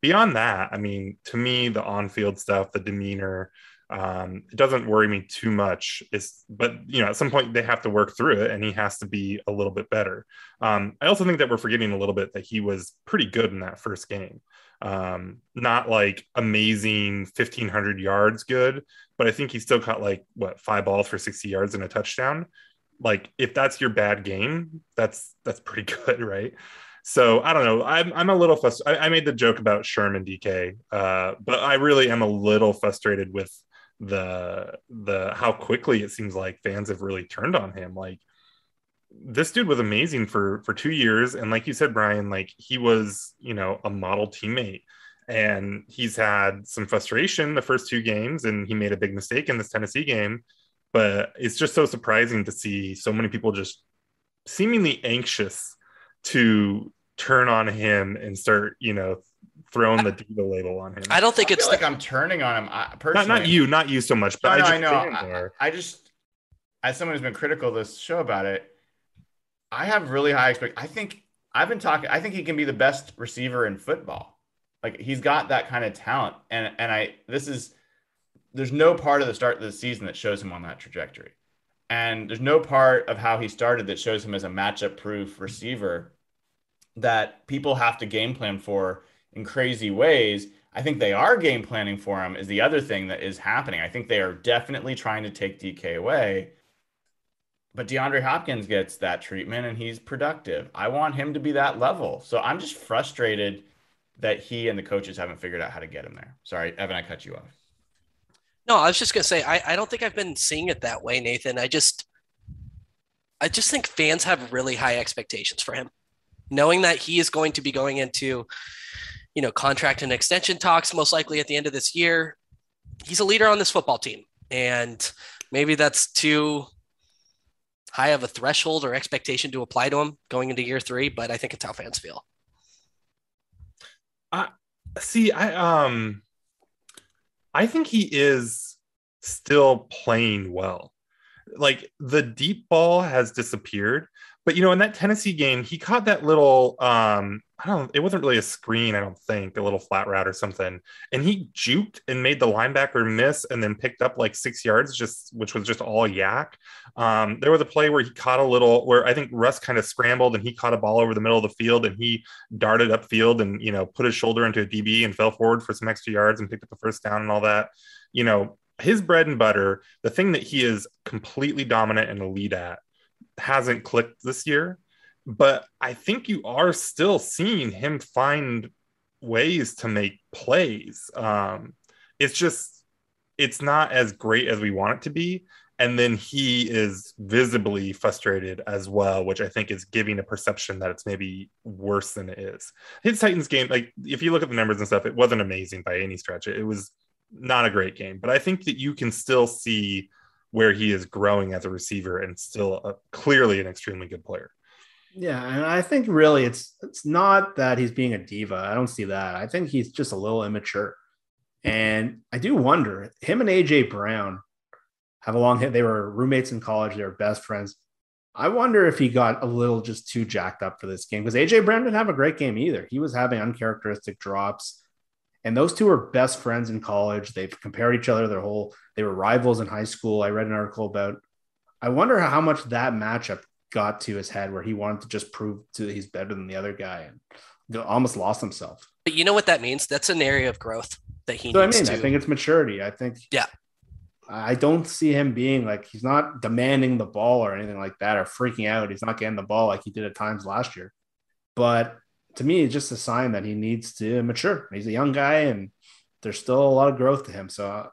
Beyond that, I mean, to me, the on-field stuff, the demeanor, Um, it doesn't worry me too much. It's, but, you know, at some point they have to work through it and he has to be a little bit better. Um, I also think that we're forgetting a little bit that he was pretty good in that first game. Um, not like amazing fifteen hundred yards good, but I think he still caught like, what, five balls for sixty yards and a touchdown. Like if that's your bad game, that's, that's pretty good. Right. So I don't know. I'm, I'm a little frustrated. I made the joke about Sherman D K, uh, but I really am a little frustrated with the, the, how quickly it seems like fans have really turned on him. Like this dude was amazing for, for two years. And like you said, Brian, like he was, you know, a model teammate, and he's had some frustration the first two games, and he made a big mistake in this Tennessee game, but it's just so surprising to see so many people just seemingly anxious to turn on him and start, you know, throwing the diva label on him. I don't think I it's like I'm turning on him. I, personally, not, not you, not you so much, but no, I, no, just I know. I, I just, as someone who's been critical of this show about it, I have really high expectations. I think I've been talking. I think he can be the best receiver in football. Like he's got that kind of talent, and and I this is there's no part of the start of the season that shows him on that trajectory, and there's no part of how he started that shows him as a matchup-proof receiver that people have to game plan for in crazy ways. I think they are game planning for him is the other thing that is happening. I think they are definitely trying to take D K away, but DeAndre Hopkins gets that treatment and he's productive. I want him to be that level. So I'm just frustrated that he and the coaches haven't figured out how to get him there. Sorry, Evan, I cut you off. No, I was just going to say, I, I don't think I've been seeing it that way, Nathan. I just, I just think fans have really high expectations for him, knowing that he is going to be going into, you know, contract and extension talks, most likely at the end of this year. He's a leader on this football team, and maybe that's too high of a threshold or expectation to apply to him going into year three, but I think it's how fans feel. I see. I, um, I think he is still playing well. Like the deep ball has disappeared, but you know, in that Tennessee game, he caught that little, um, I don't, it wasn't really a screen. I don't think a little flat route or something. And he juked and made the linebacker miss and then picked up like six yards, just, which was just all yak. Um, there was a play where he caught a little, where I think Russ kind of scrambled and he caught a ball over the middle of the field and he darted upfield and, you know, put his shoulder into a D B and fell forward for some extra yards and picked up the first down and all that. You know, his bread and butter, the thing that he is completely dominant and elite at, hasn't clicked this year. But I think you are still seeing him find ways to make plays. Um, it's just, it's not as great as we want it to be. And then he is visibly frustrated as well, which I think is giving a perception that it's maybe worse than it is. His Titans game, like if you look at the numbers and stuff, it wasn't amazing by any stretch. It was not a great game, but I think that you can still see where he is growing as a receiver and still a, clearly an extremely good player. Yeah, and I think really it's it's not that he's being a diva. I don't see that. I think he's just a little immature. And I do wonder, him and A J Brown have a long hit. They were roommates in college. They were best friends. I wonder if he got a little just too jacked up for this game, because A J Brown didn't have a great game either. He was having uncharacteristic drops. And those two are best friends in college. They've compared each other their whole – they were rivals in high school. I read an article about – I wonder how much that matchup got to his head where he wanted to just prove to he's better than the other guy and almost lost himself. But you know what that means? That's an area of growth that he so needs I mean, to. I think it's maturity. I think – yeah. I don't see him being like – he's not demanding the ball or anything like that or freaking out. He's not getting the ball like he did at times last year. But – to me, it's just a sign that he needs to mature. He's a young guy, and there's still a lot of growth to him. So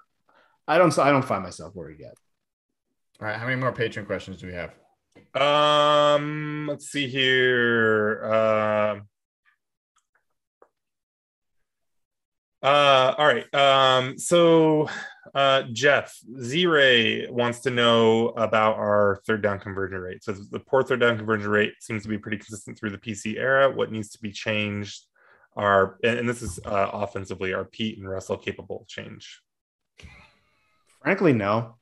I don't, I don't find myself worried yet. All right, how many more Patreon questions do we have? Um, let's see here. Uh, uh, all right. Um, so uh, Jeff Z-Ray wants to know about our third down conversion rate. So the poor third down conversion rate seems to be pretty consistent through the P C era. What needs to be changed are, and, and this is uh, offensively, are Pete and Russell capable of change? Frankly, no.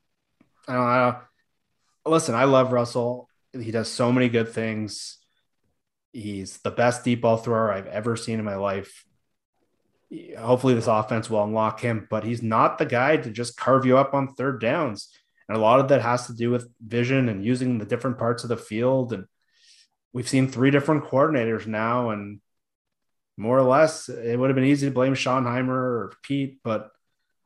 I don't, I don't, listen, I love Russell. He does so many good things. He's the best deep ball thrower I've ever seen in my life. hopefully this offense will unlock him, but he's not the guy to just carve you up on third downs. And a lot of that has to do with vision and using the different parts of the field. And we've seen three different coordinators now, and more or less it would have been easy to blame Schottenheimer or Pete, but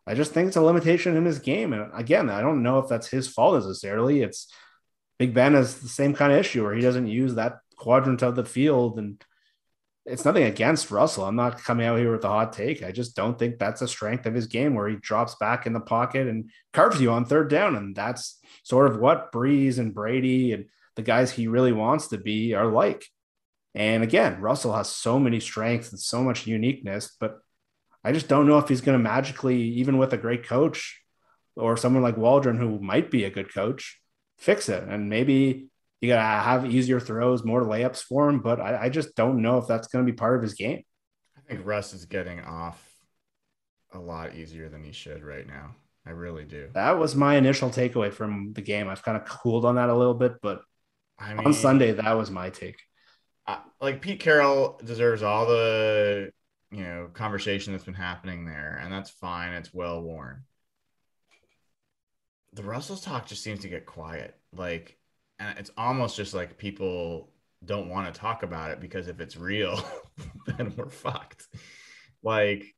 I just think it's a limitation in his game. And again, I don't know if that's his fault necessarily. It's Big Ben has the same kind of issue where he doesn't use that quadrant of the field. And it's nothing against Russell. I'm not coming out here with a hot take. I just don't think that's a strength of his game, where he drops back in the pocket and carves you on third down. And that's sort of what Breeze and Brady and the guys he really wants to be are like. And again, Russell has so many strengths and so much uniqueness, but I just don't know if he's going to magically, even with a great coach or someone like Waldron, who might be a good coach, fix it. And maybe you got to have easier throws, more layups for him, but I, I just don't know if that's going to be part of his game. I think Russ is getting off a lot easier than he should right now. I really do. That was my initial takeaway from the game. I've kind of cooled on that a little bit, but I mean, on Sunday, that was my take. I, like Pete Carroll deserves all the, you know, conversation that's been happening there, and that's fine. It's well worn. The Russell's talk just seems to get quiet. Like, and it's almost just like people don't want to talk about it, because if it's real, then we're fucked. Like,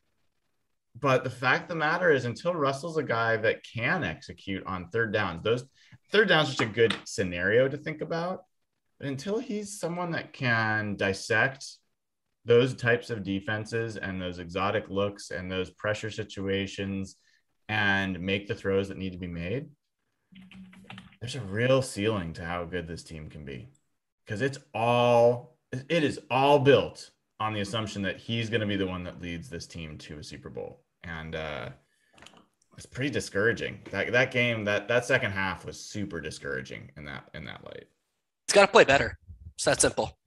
but the fact of the matter is, until Russell's a guy that can execute on third downs, those third downs are just a good scenario to think about. But until he's someone that can dissect those types of defenses and those exotic looks and those pressure situations and make the throws that need to be made, there's a real ceiling to how good this team can be, because it's all, it is all built on the assumption that he's going to be the one that leads this team to a Super Bowl. And uh, it's pretty discouraging. That that game, that that second half was super discouraging in that in that light. It's got to play better. It's that simple.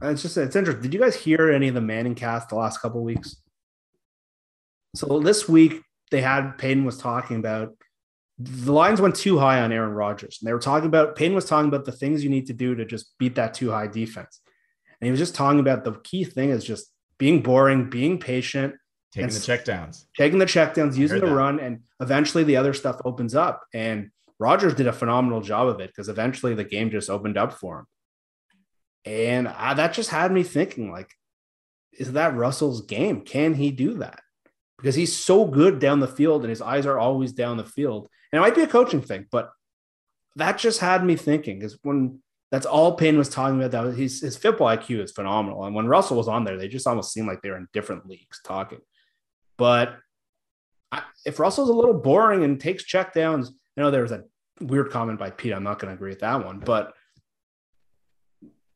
It's just, it's interesting. Did you guys hear any of the Manning cast the last couple of weeks? So this week they had, Payton was talking about, the Lions went too high on Aaron Rodgers. And they were talking about, Payton was talking about the things you need to do to just beat that too high defense. And he was just talking about the key thing is just being boring, being patient. Taking the checkdowns. Taking the checkdowns, using the run, and eventually the other stuff opens up. And Rodgers did a phenomenal job of it, because eventually the game just opened up for him. And I, that just had me thinking, like, is that Russell's game? Can he do that? Because he's so good down the field and his eyes are always down the field. And it might be a coaching thing, but that just had me thinking, because when that's all Payne was talking about, that was, he's, his football I Q is phenomenal. And when Russell was on there, they just almost seemed like they were in different leagues talking. But I, if Russell's a little boring and takes checkdowns, I know there was a weird comment by Pete. I'm not going to agree with that one, but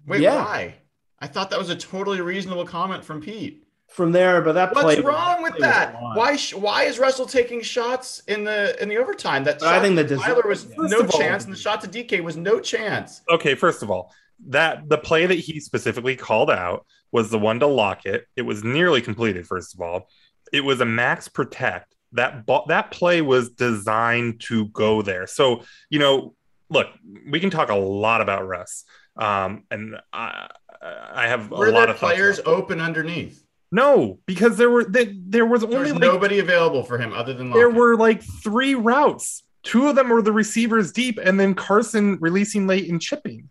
Wait, yeah. Why? I thought that was a totally reasonable comment from Pete. From there, but that play. What's wrong with that? Why? Why is Russell taking shots in the in the overtime? That I think that Kyler was no chance, and the shot to D K was no chance. Okay, first of all, that the play that he specifically called out was the one to Lockett. It was nearly completed. First of all, it was a max protect. That ball, that play was designed to go there. So you know, look, we can talk a lot about Russ. Um, and I, I have were a lot of players open underneath. No, because there were they, there was only there was like, nobody available for him other than Lockett. There were like three routes. Two of them were the receivers deep, and then Carson releasing late and chipping.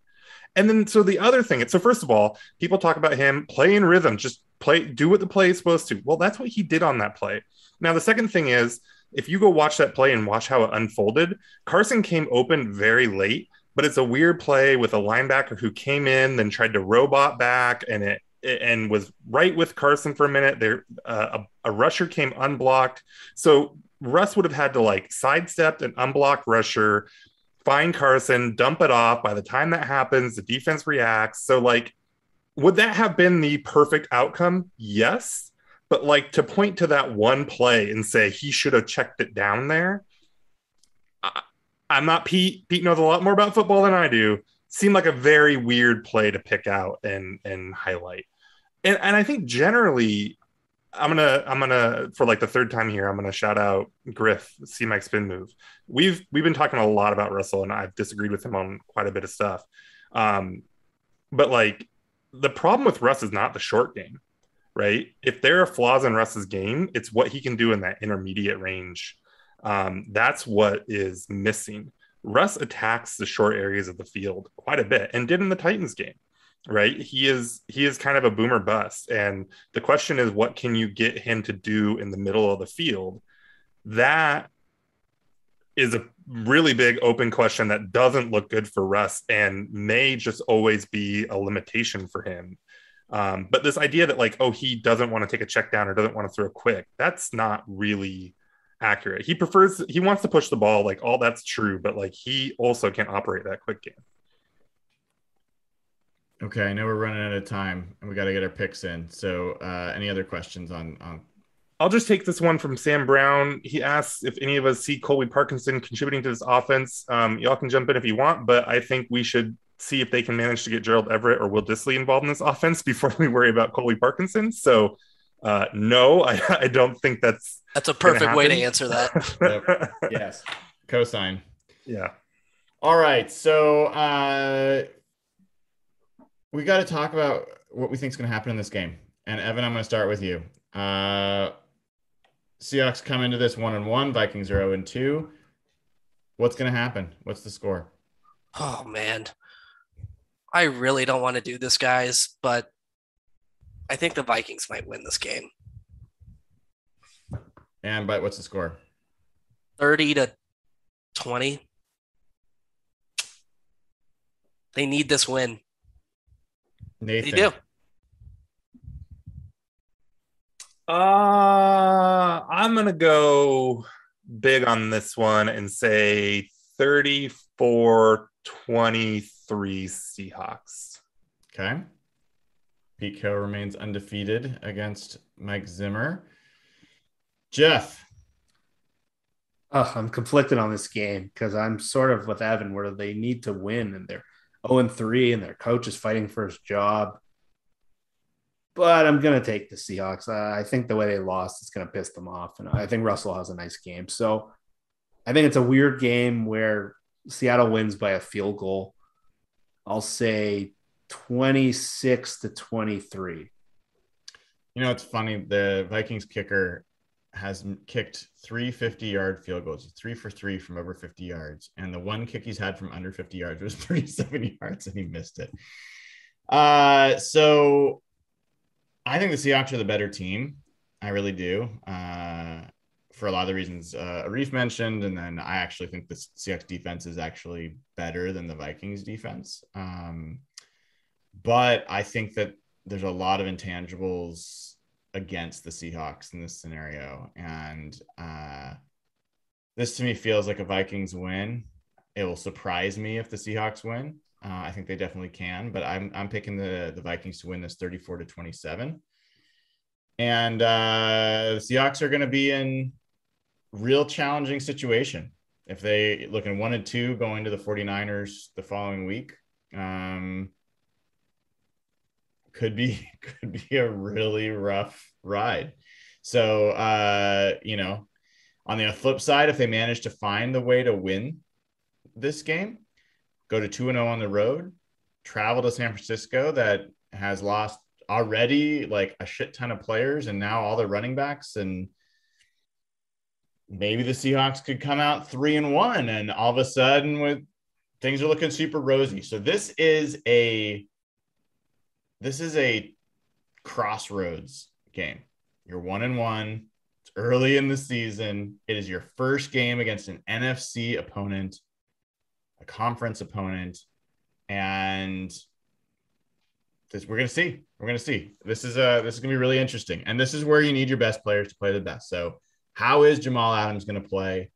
And then so the other thing. So first of all, people talk about him playing rhythm, just play, do what the play is supposed to. Well, that's what he did on that play. Now the second thing is, if you go watch that play and watch how it unfolded, Carson came open very late, but it's a weird play with a linebacker who came in, then tried to robot back, and it. and was right with Carson for a minute there. Uh, a, a rusher came unblocked. So Russ would have had to like sidestep an unblocked rusher, find Carson, dump it off. By the time that happens, the defense reacts. So like, would that have been the perfect outcome? Yes. But like to point to that one play and say, he should have checked it down there. I, I'm not Pete. Pete knows a lot more about football than I do. Seemed like a very weird play to pick out and, and highlight. And and I think generally, I'm gonna I'm gonna for like the third time here, I'm gonna shout out Griff, see Mike Spin Move. We've we've been talking a lot about Russell, and I've disagreed with him on quite a bit of stuff. Um, but like the problem with Russ is not the short game. right? If there are flaws in Russ's game, it's what he can do in that intermediate range. Um, that's what is missing. Russ attacks the short areas of the field quite a bit and did in the Titans game, right? He is he is kind of a boomer bust. And the question is, what can you get him to do in the middle of the field? That is a really big open question that doesn't look good for Russ and may just always be a limitation for him. Um, but this idea that like, oh, he doesn't want to take a check down or doesn't want to throw quick, that's not really accurate. He prefers, he wants to push the ball. Like all that's true, but like he also can operate that quick game. Okay. I know we're running out of time and we got to get our picks in. So uh, any other questions on, on, I'll just take this one from Sam Brown. He asks if any of us see Colby Parkinson contributing to this offense. Um, y'all can jump in if you want, but I think we should see if they can manage to get Gerald Everett or Will Dissly involved in this offense before we worry about Colby Parkinson. So uh, no, I, I don't think that's, that's a perfect way to answer that. Yep. Yes. Cosign. Yeah. All right. So uh, we got to talk about what we think is going to happen in this game. And Evan, I'm going to start with you. Uh, Seahawks come into this one and one. Vikings are oh and two. What's going to happen? What's the score? Oh, man. I really don't want to do this, guys, but I think the Vikings might win this game. And but what's the score? thirty to twenty. They need this win. Nathan. They do. Uh, I'm going to go big on this one and say thirty-four twenty-three Seahawks. Okay. Pete Carroll remains undefeated against Mike Zimmer. Jeff. Oh, I'm conflicted on this game because I'm sort of with Evan where they need to win and they're oh and three and their coach is fighting for his job. But I'm going to take the Seahawks. I think the way they lost is going to piss them off. And I think Russell has a nice game. So I think it's a weird game where Seattle wins by a field goal. I'll say twenty-six to twenty-three. You know, it's funny. The Vikings kicker has kicked three fifty-yard field goals, three for three from over fifty yards. And the one kick he's had from under fifty yards was thirty-seven yards, and he missed it. Uh, so... I think the Seahawks are the better team. I really do. Uh, for a lot of the reasons uh, Arif mentioned. And then I actually think the Seahawks defense is actually better than the Vikings defense. Um, but I think that there's a lot of intangibles against the Seahawks in this scenario. And uh, this to me feels like a Vikings win. It will surprise me if the Seahawks win. Uh, I think they definitely can, but I'm I'm picking the, the Vikings to win this thirty-four to twenty-seven. And uh, the Seahawks are going to be in real challenging situation. If they look in one and two going to the 49ers the following week, um, could be could be a really rough ride. So, uh, you know, on the flip side, if they manage to find the way to win this game, go to two and oh on the road, travel to San Francisco that has lost already like a shit ton of players and now all the running backs, and maybe the Seahawks could come out three and one and all of a sudden with things are looking super rosy. So this is a this is a crossroads game. You're one and one, it's early in the season. It is your first game against an N F C opponent, a conference opponent, and this we're going to see, we're going to see, this is a, this is going to be really interesting. And this is where you need your best players to play the best. So how is Jamal Adams going to play?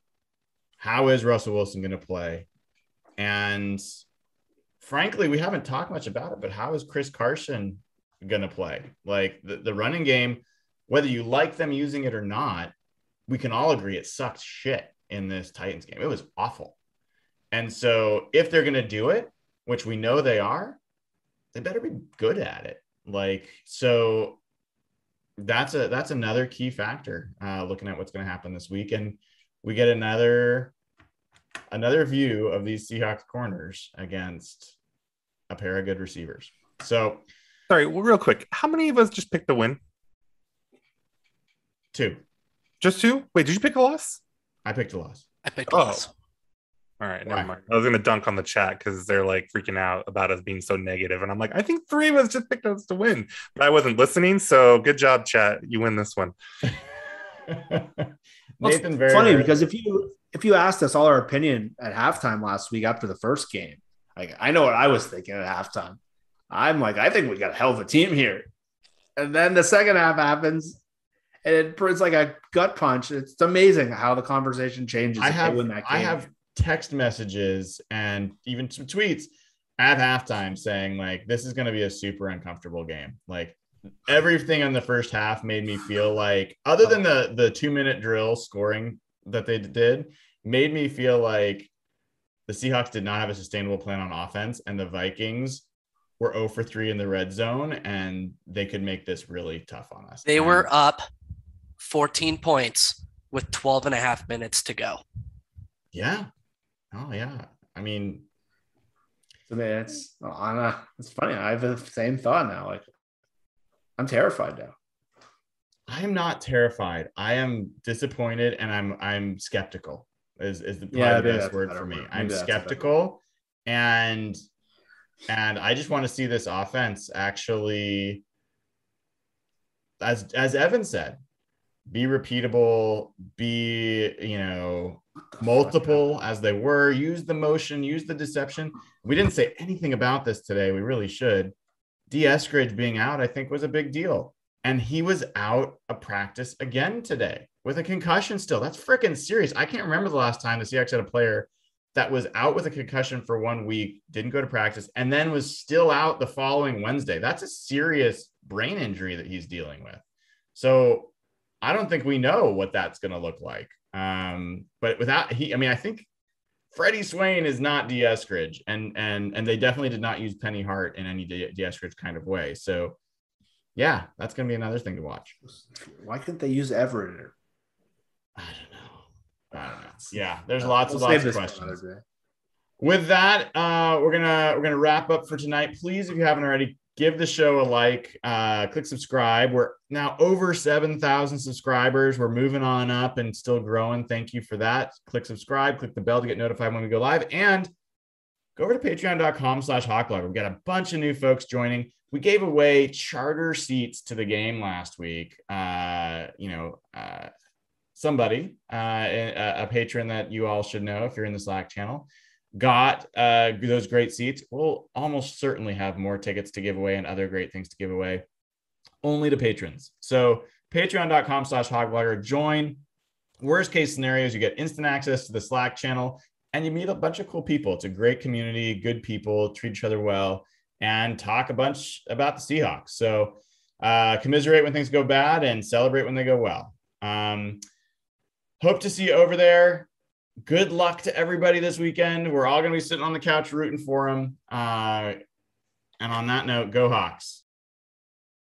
How is Russell Wilson going to play? And frankly, we haven't talked much about it, but how is Chris Carson going to play? Like the, the running game, whether you like them using it or not, we can all agree it sucked shit in this Titans game. It was awful. And so if they're going to do it, which we know they are, they better be good at it. Like, so that's a, that's another key factor uh, looking at what's going to happen this week. And we get another, another view of these Seahawks corners against a pair of good receivers. So, sorry, well, real quick, how many of us just picked the win? Two. Just two? Wait, did you pick a loss? I picked a loss. I picked a oh. loss. All right, never mind. I was going to dunk on the chat because they're like freaking out about us being so negative. And I'm like, I think three of us just picked us to win. But I wasn't listening. So good job, chat. You win this one. Nathan, well, it's very funny very... because if you if you asked us all our opinion at halftime last week after the first game, like I know what I was thinking at halftime. I'm like, I think we got a hell of a team here. And then the second half happens. And it, it's like a gut punch. It's amazing how the conversation changes. I have, that I have text messages and even some tweets at halftime saying, like, this is going to be a super uncomfortable game. Like, everything on the first half made me feel like, other than the, the two-minute drill scoring that they did, made me feel like the Seahawks did not have a sustainable plan on offense, and the Vikings were zero for three in the red zone, and they could make this really tough on us. They and, were up fourteen points with twelve and a half minutes to go. Yeah. Oh, yeah. I mean, so that's on a, it's funny. I have the same thought now. Like, I'm terrified now. I am not terrified. I am disappointed, and I'm I'm skeptical is, is the, yeah, the best word for me. Word. I'm skeptical, and and I just want to see this offense actually, as as Evan said, be repeatable, be, you know, multiple as they were, use the motion, use the deception. We didn't say anything about this today. We really should. D-Eskridge being out, I think, was a big deal. And he was out of practice again today with a concussion still. That's freaking serious. I can't remember the last time the Seahawks had a player that was out with a concussion for one week, didn't go to practice, and then was still out the following Wednesday. That's a serious brain injury that he's dealing with. So I don't think we know what that's going to look like. Um, but without he, I mean, I think Freddie Swain is not D-Eskridge, and, and, and they definitely did not use Penny Hart in any D-Eskridge kind of way. So yeah, that's going to be another thing to watch. Why couldn't they use Everett? I don't know. I don't know. Yeah. There's uh, lots we'll and lots of questions. With that, uh, we're going to, we're going to wrap up for tonight. Please, if you haven't already, give the show a like, uh, click subscribe. We're now over seven thousand subscribers. We're moving on up and still growing. Thank you for that. Click subscribe, click the bell to get notified when we go live, and go over to patreon.com slash Hawk Blogger. We've got a bunch of new folks joining. We gave away charter seats to the game last week. Uh, you know, uh, somebody, uh, a, a patron that you all should know if you're in the Slack channel, got uh those great seats. We'll almost certainly have more tickets to give away and other great things to give away, only to patrons. So patreon.com slash Hawk Blogger. Join. Worst case scenarios, you get instant access to the Slack channel, and you meet a bunch of cool people. It's a great community, good people, treat each other well, and talk a bunch about the Seahawks. So uh commiserate when things go bad and celebrate when they go well. Um hope to see you over there. Good luck to everybody this weekend. We're all going to be sitting on the couch rooting for them. Uh, and on that note, go Hawks.